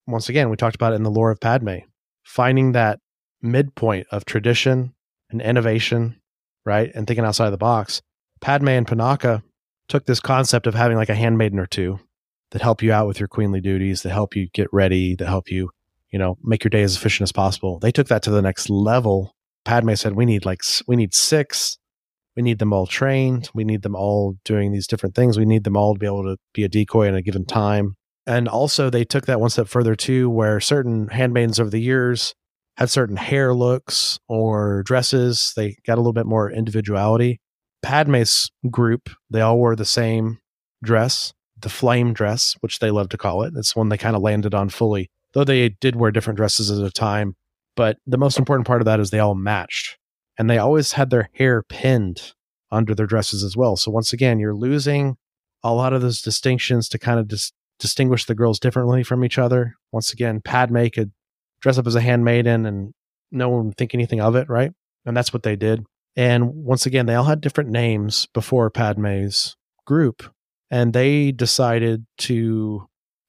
once again, we talked about it in the lore of Padme, finding that midpoint of tradition and innovation, right, and thinking outside of the box. Padme and Panaka took this concept of having like a handmaiden or two that help you out with your queenly duties, that help you get ready, that help you, you know, make your day as efficient as possible. They took that to the next level. Padme said, we need like, we need six. We need them all trained. We need them all doing these different things. We need them all to be able to be a decoy in a given time. And also they took that one step further too, where certain handmaidens over the years had certain hair looks or dresses. They got a little bit more individuality. Padme's group, they all wore the same dress, the flame dress, which they love to call it. It's one they kind of landed on fully, though they did wear different dresses at a time. But the most important part of that is they all matched, and they always had their hair pinned under their dresses as well. So once again, you're losing a lot of those distinctions to kind of dis- distinguish the girls differently from each other. Once again, Padme could dress up as a handmaiden and no one would think anything of it, right? And that's what they did. And once again, they all had different names before Padme's group, and they decided to...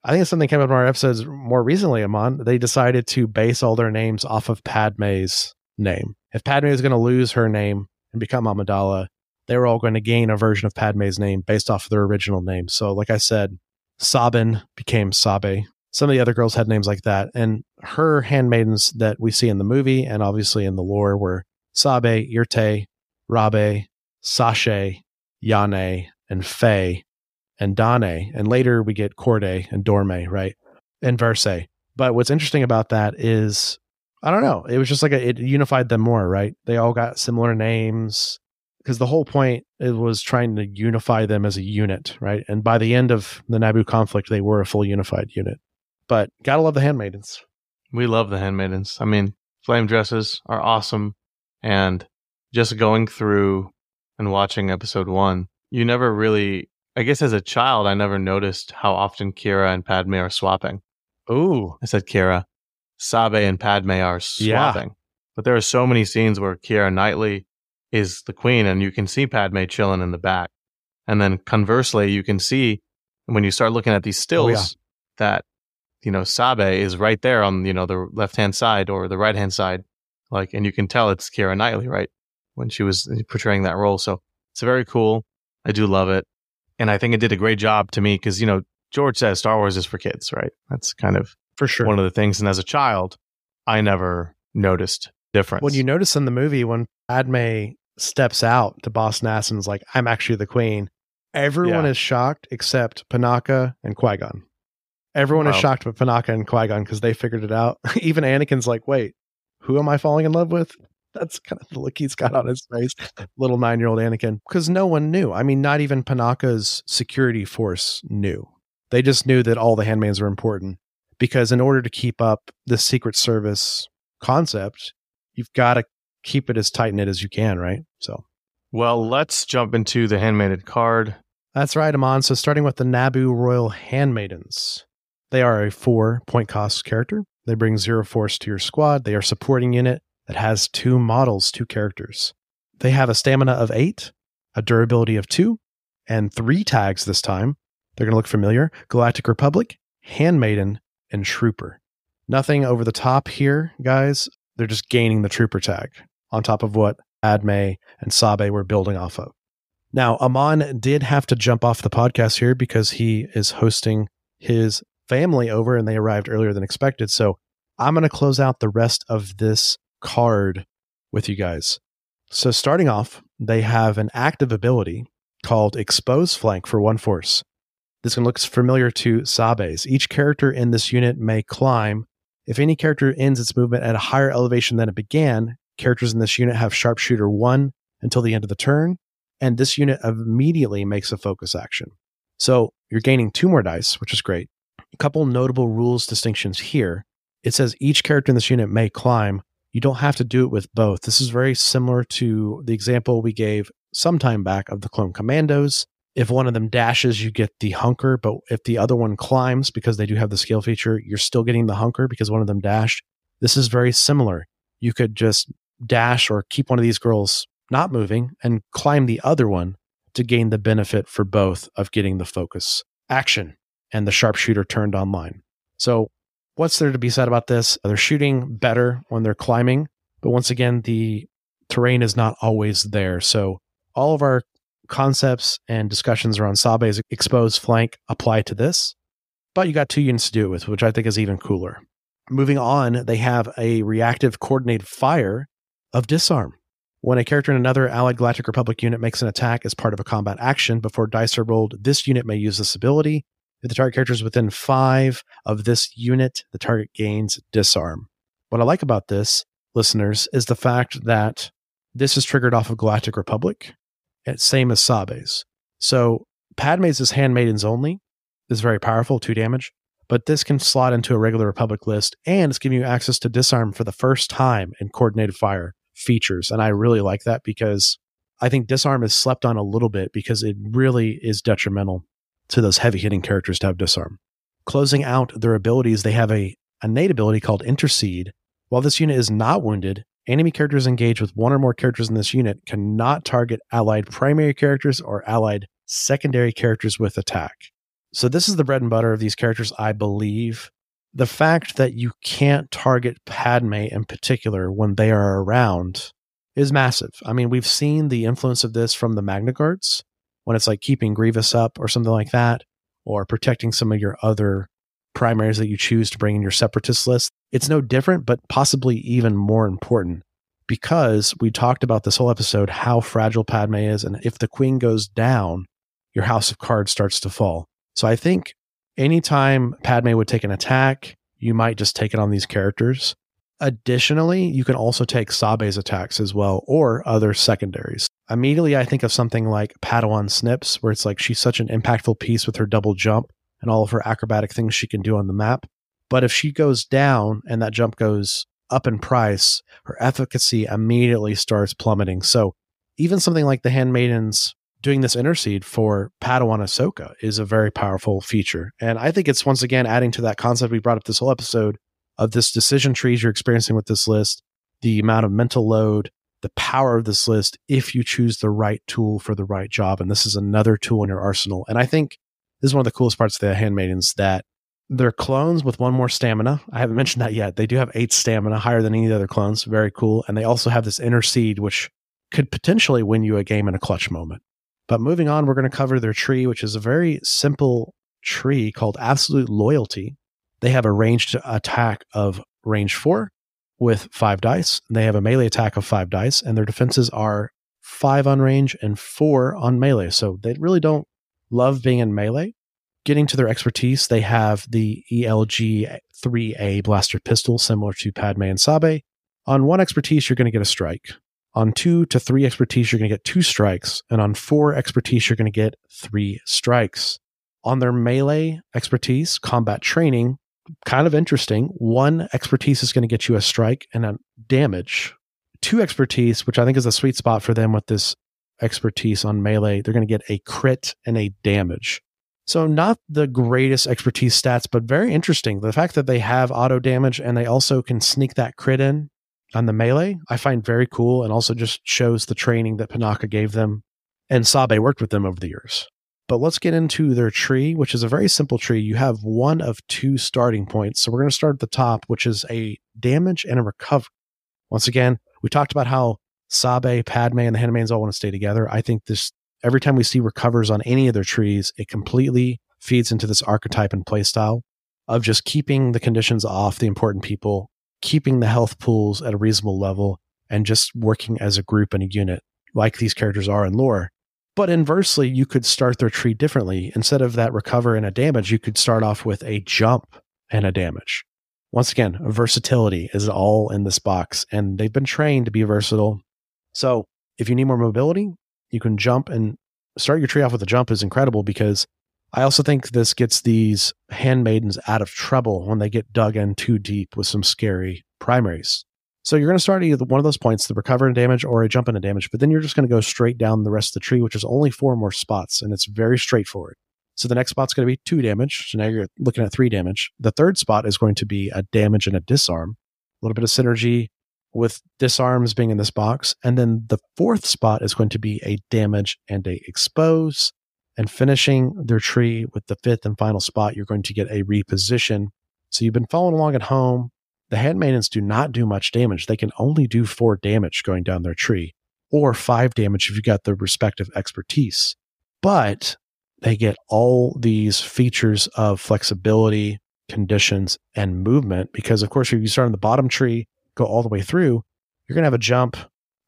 I think it's something that came up in our episodes more recently, Amon. They decided to base all their names off of Padme's name. If Padme was going to lose her name and become Amidala, they were all going to gain a version of Padme's name based off of their original name. So like I said, Sabin became Sabe. some of the other girls had names like that. And her handmaidens that we see in the movie and obviously in the lore were Sabe, Irte, Rabe, Sashe, Yane, and Faye, and Dane. And later we get Corday and Dorme, right? And Verse. But what's interesting about that is, I don't know, it was just like a, it unified them more, right? They all got similar names because the whole point it was trying to unify them as a unit, right? And by the end of the Naboo conflict, they were a full unified unit. But gotta love the handmaidens. We love the handmaidens. I mean, flame dresses are awesome. And just going through and watching episode one, you never really, I guess as a child, I never noticed how often Keira and Padme are swapping. Ooh. I said Keira. Sabe and Padme are swapping. Yeah. But there are so many scenes where Keira Knightley is the queen and you can see Padme chilling in the back. And then conversely, you can see when you start looking at these stills, oh, yeah, that, you know, Sabe is right there on, you know, the left-hand side or the right-hand side. Like, and you can tell it's Keira Knightley, right? When she was portraying that role. So it's very cool. I do love it. And I think it did a great job to me because, you know, George says Star Wars is for kids, right? That's kind of for sure one of the things. And as a child, I never noticed difference. When you notice in the movie, when Padme steps out to Boss Nass and is like, I'm actually the queen, everyone yeah. is shocked except Panaka and Qui-Gon. Everyone wow. is shocked with Panaka and Qui-Gon because they figured it out. Even Anakin's like, wait, who am I falling in love with? That's kind of the look he's got on his face. Little nine-year-old Anakin. Because no one knew. I mean, not even Panaka's security force knew. They just knew that all the handmaids were important. Because in order to keep up the Secret Service concept, you've got to keep it as tight-knit as you can, right? So, well, let's jump into the handmaiden card. That's right, Amon. So starting with the Naboo Royal Handmaidens. They are a four-point cost character. They bring zero force to your squad. They are supporting unit that has two models, two characters. They have a stamina of eight, a durability of two, and three tags this time. They're going to look familiar. Galactic Republic, Handmaiden, and Trooper. Nothing over the top here, guys. They're just gaining the Trooper tag on top of what Padme and Sabe were building off of. Now, Amon did have to jump off the podcast here because he is hosting his family over and they arrived earlier than expected. So I'm going to close out the rest of this card with you guys. So starting off, they have an active ability called Expose Flank for one force. This one looks familiar to Sabe's. Each character in this unit may climb. If any character ends its movement at a higher elevation than it began, characters in this unit have Sharpshooter one until the end of the turn, and this unit immediately makes a focus action. So you're gaining two more dice, which is great. A couple notable rules distinctions here. It says each character in this unit may climb. You don't have to do it with both. This is very similar to the example we gave some time back of the Clone Commandos. If one of them dashes, you get the hunker, but if the other one climbs, because they do have the scale feature, you're still getting the hunker because one of them dashed. This is very similar. You could just dash or keep one of these girls not moving and climb the other one to gain the benefit for both of getting the focus action and the sharpshooter turned online. So what's there to be said about this? They're shooting better when they're climbing, but once again, the terrain is not always there. So all of our concepts and discussions around Sabe's exposed flank apply to this, but you got two units to do it with, which I think is even cooler. Moving on, they have a reactive coordinated fire of disarm. When a character in another allied Galactic Republic unit makes an attack as part of a combat action before dice are rolled, this unit may use this ability. If the target character is within five of this unit, the target gains disarm. What I like about this, listeners, is the fact that this is triggered off of Galactic Republic, same as Sabe's. So Padme's is handmaidens only. This is very powerful, two damage, but this can slot into a regular Republic list, and it's giving you access to disarm for the first time in coordinated fire features. And I really like that because I think disarm is slept on a little bit because it really is detrimental to those heavy-hitting characters to have disarm. Closing out their abilities, they have a innate ability called Intercede. While this unit is not wounded, enemy characters engaged with one or more characters in this unit cannot target allied primary characters or allied secondary characters with attack. So this is the bread and butter of these characters, I believe. The fact that you can't target Padme in particular when they are around is massive. I mean, we've seen the influence of this from the Magna Guards, when it's like keeping Grievous up or something like that, or protecting some of your other primaries that you choose to bring in your separatist list. It's no different, but possibly even more important, because we talked about this whole episode how fragile Padme is, and if the queen goes down, your house of cards starts to fall. So I think anytime Padme would take an attack, you might just take it on these characters. Additionally, you can also take Sabe's attacks as well, or other secondaries. Immediately, I think of something like Padawan Snips, where it's like she's such an impactful piece with her double jump and all of her acrobatic things she can do on the map. But if she goes down and that jump goes up in price, her efficacy immediately starts plummeting. So even something like the Handmaidens doing this intercede for Padawan Ahsoka is a very powerful feature. And I think it's once again adding to that concept we brought up this whole episode of this decision trees you're experiencing with this list, the amount of mental load, the power of this list, if you choose the right tool for the right job. And this is another tool in your arsenal. And I think this is one of the coolest parts of the Handmaidens, that they're clones with one more stamina. I haven't mentioned that yet. They do have eight stamina, higher than any of the other clones. Very cool. And they also have this intercede, which could potentially win you a game in a clutch moment. But moving on, we're going to cover their tree, which is a very simple tree called Absolute Loyalty. They have a ranged attack of range four with five dice. They have a melee attack of five dice, and their defenses are five on range and four on melee. So they really don't love being in melee. Getting to their expertise, they have the E L G three A blaster pistol, similar to Padme and Sabe. On one expertise, you're going to get a strike. On two to three expertise, you're going to get two strikes. And on four expertise, you're going to get three strikes. On their melee expertise, combat training, kind of interesting. One expertise is going to get you a strike and a damage. Two expertise, which I think is a sweet spot for them with this expertise on melee, they're going to get a crit and a damage. So not the greatest expertise stats, but very interesting. The fact that they have auto damage and they also can sneak that crit in on the melee, I find very cool, and also just shows the training that Panaka gave them and Sabe worked with them over the years. But let's get into their tree, which is a very simple tree. You have one of two starting points. So we're going to start at the top, which is a damage and a recovery. Once again, we talked about how Sabe, Padme, and the Handmaidens all want to stay together. I think this, every time we see recovers on any of their trees, it completely feeds into this archetype and playstyle of just keeping the conditions off the important people, keeping the health pools at a reasonable level, and just working as a group and a unit like these characters are in lore. But inversely, you could start their tree differently. Instead of that recover and a damage, you could start off with a jump and a damage. Once again, versatility is all in this box, and they've been trained to be versatile. So if you need more mobility, you can jump, and start your tree off with a jump is incredible, because I also think this gets these Handmaidens out of trouble when they get dug in too deep with some scary primaries. So you're going to start either one of those points, the recover and damage or a jump into damage, but then you're just going to go straight down the rest of the tree, which is only four more spots, and it's very straightforward. So the next spot's going to be two damage, so now you're looking at three damage. The third spot is going to be a damage and a disarm, a little bit of synergy with disarms being in this box, and then the fourth spot is going to be a damage and a expose. And finishing their tree with the fifth and final spot, you're going to get a reposition. So you've been following along at home. The Handmaidens do not do much damage. They can only do four damage going down their tree, or five damage if you got the respective expertise. But they get all these features of flexibility, conditions, and movement, because of course, if you start on the bottom tree, go all the way through, you're going to have a jump,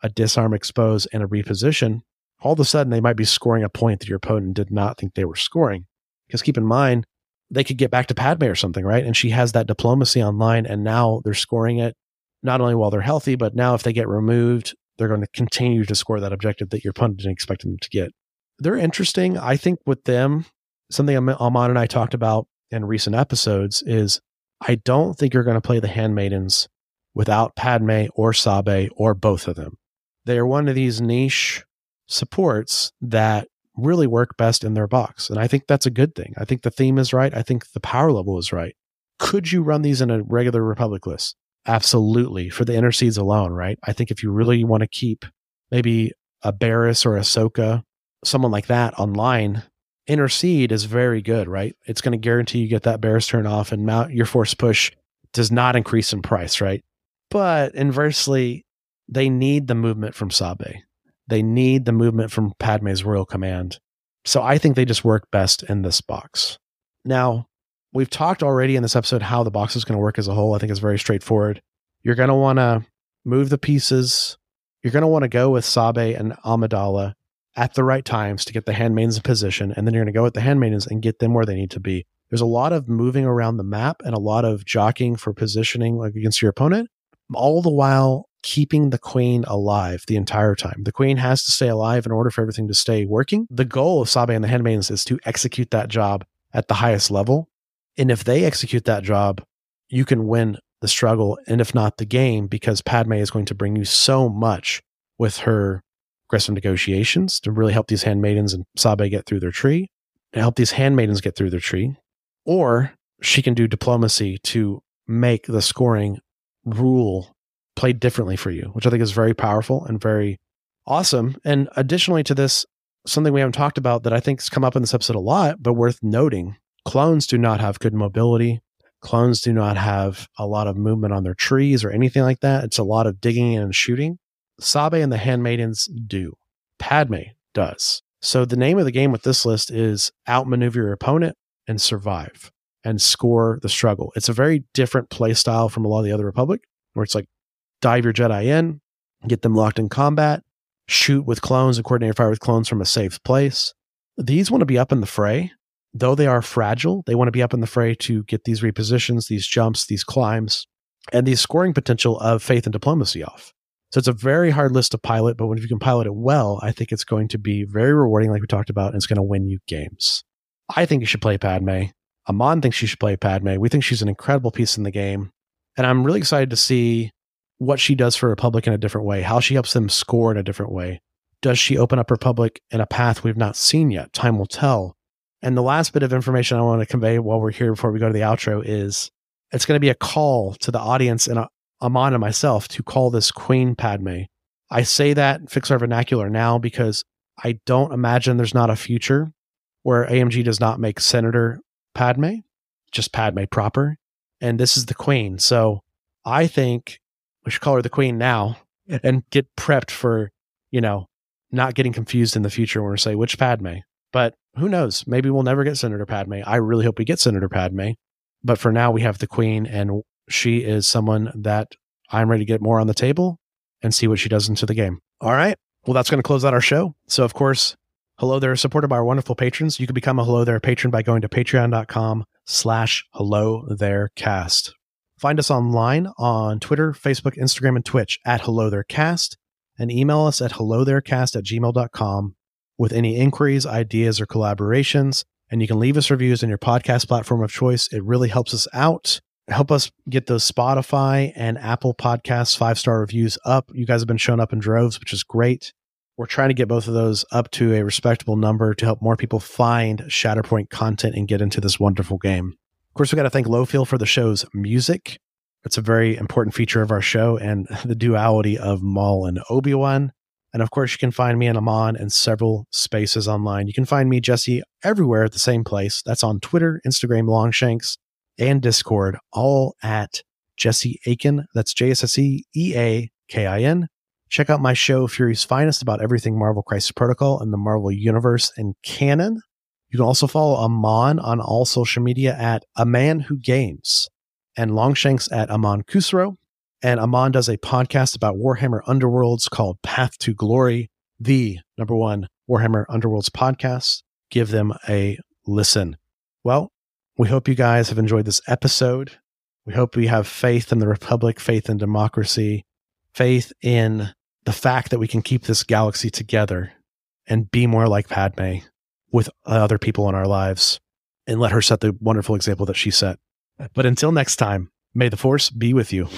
a disarm, expose, and a reposition. All of a sudden, they might be scoring a point that your opponent did not think they were scoring. Because keep in mind, they could get back to Padme or something, right? And she has that diplomacy online, and now they're scoring it not only while they're healthy, but now if they get removed, they're going to continue to score that objective that your opponent didn't expect them to get. They're interesting. I think with them, something Alman and I talked about in recent episodes is I don't think you're going to play the Handmaidens without Padme or Sabe or both of them. They are one of these niche supports that really work best in their box. And I think that's a good thing. I think the theme is right. I think the power level is right. Could you run these in a regular Republic list? Absolutely. For the intercedes alone, right? I think if you really want to keep maybe a Barriss or Ahsoka, someone like that online, intercede is very good, right? It's going to guarantee you get that Barriss turn off, and mount your force push does not increase in price, right? But inversely, they need the movement from Sabe. They need the movement from Padme's Royal Command. So I think they just work best in this box. Now, We've talked already in this episode how the box is going to work as a whole. I think it's very straightforward. You're going to want to move the pieces. You're going to want to go with Sabe and Amidala at the right times to get the handmaidens in position. And then you're going to go with the handmaidens and get them where they need to be. There's a lot of moving around the map and a lot of jockeying for positioning against your opponent, all the while keeping the queen alive the entire time. The queen has to stay alive in order for everything to stay working. The goal of Sabe and the handmaidens is to execute that job at the highest level. And if they execute that job, you can win the struggle, and if not the game, because Padme is going to bring you so much with her aggressive negotiations to really help these handmaidens and Sabe get through their tree, to help these handmaidens get through their tree. Or she can do diplomacy to make the scoring rule play differently for you, which I think is very powerful and very awesome. And additionally to this, something we haven't talked about that I think has come up in this episode a lot, but worth noting, clones do not have good mobility. Clones do not have a lot of movement on their trees or anything like that. It's a lot of digging and shooting. Sabe and the handmaidens do. Padme does. So the name of the game with this list is outmaneuver your opponent and survive and score the struggle. It's a very different play style from a lot of the other Republic, where it's like dive your Jedi in, get them locked in combat, shoot with clones and coordinate your fire with clones from a safe place. These want to be up in the fray. Though they are fragile, they want to be up in the fray to get these repositions, these jumps, these climbs, and the scoring potential of faith and diplomacy off. So it's a very hard list to pilot, but when you can pilot it well, I think it's going to be very rewarding, like we talked about, and it's going to win you games. I think you should play Padme. Amon thinks she should play Padme. We think she's an incredible piece in the game, and I'm really excited to see what she does for Republic in a different way, how she helps them score in a different way. Does she open up Republic in a path we've not seen yet? Time will tell. And the last bit of information I want to convey while we're here before we go to the outro is it's going to be a call to the audience and Amon and myself to call this Queen Padme. I say that, fix our vernacular now, because I don't imagine there's not a future where A M G does not make Senator Padme, just Padme proper. And this is the Queen. So I think we should call her the Queen now and get prepped for, you know, not getting confused in the future when we say which Padme. But who knows? Maybe we'll never get Senator Padme. I really hope we get Senator Padme. But for now, we have the Queen, and she is someone that I'm ready to get more on the table and see what she does into the game. All right. Well, that's going to close out our show. So, of course, Hello There is supported by our wonderful patrons. You can become a Hello There patron by going to patreon.com slash Hello There Cast. Find us online on Twitter, Facebook, Instagram, and Twitch at Hello There Cast, and email us at hellothercast at gmail.com. with any inquiries, ideas, or collaborations. And you can leave us reviews on your podcast platform of choice. It really helps us out. Help us get those Spotify and Apple Podcasts five-star reviews up. You guys have been showing up in droves, which is great. We're trying to get both of those up to a respectable number to help more people find Shatterpoint content and get into this wonderful game. Of course, we got to thank Lowfield for the show's music. It's a very important feature of our show and the duality of Maul and Obi-Wan. And of course, you can find me and Amon in several spaces online. You can find me, Jesse, everywhere at the same place. That's on Twitter, Instagram, Longshanks, and Discord, all at Jesse Aiken. That's J S S E E A K I N. Check out my show, Fury's Finest, about everything Marvel Crisis Protocol and the Marvel Universe and canon. You can also follow Amon on all social media at A Man Who Games, and Longshanks at Mon Kusro. And Amon does a podcast about Warhammer Underworlds called Path to Glory, the number one Warhammer Underworlds podcast. Give them a listen. Well, we hope you guys have enjoyed this episode. We hope we have faith in the Republic, faith in democracy, faith in the fact that we can keep this galaxy together and be more like Padme with other people in our lives and let her set the wonderful example that she set. But until next time, may the Force be with you.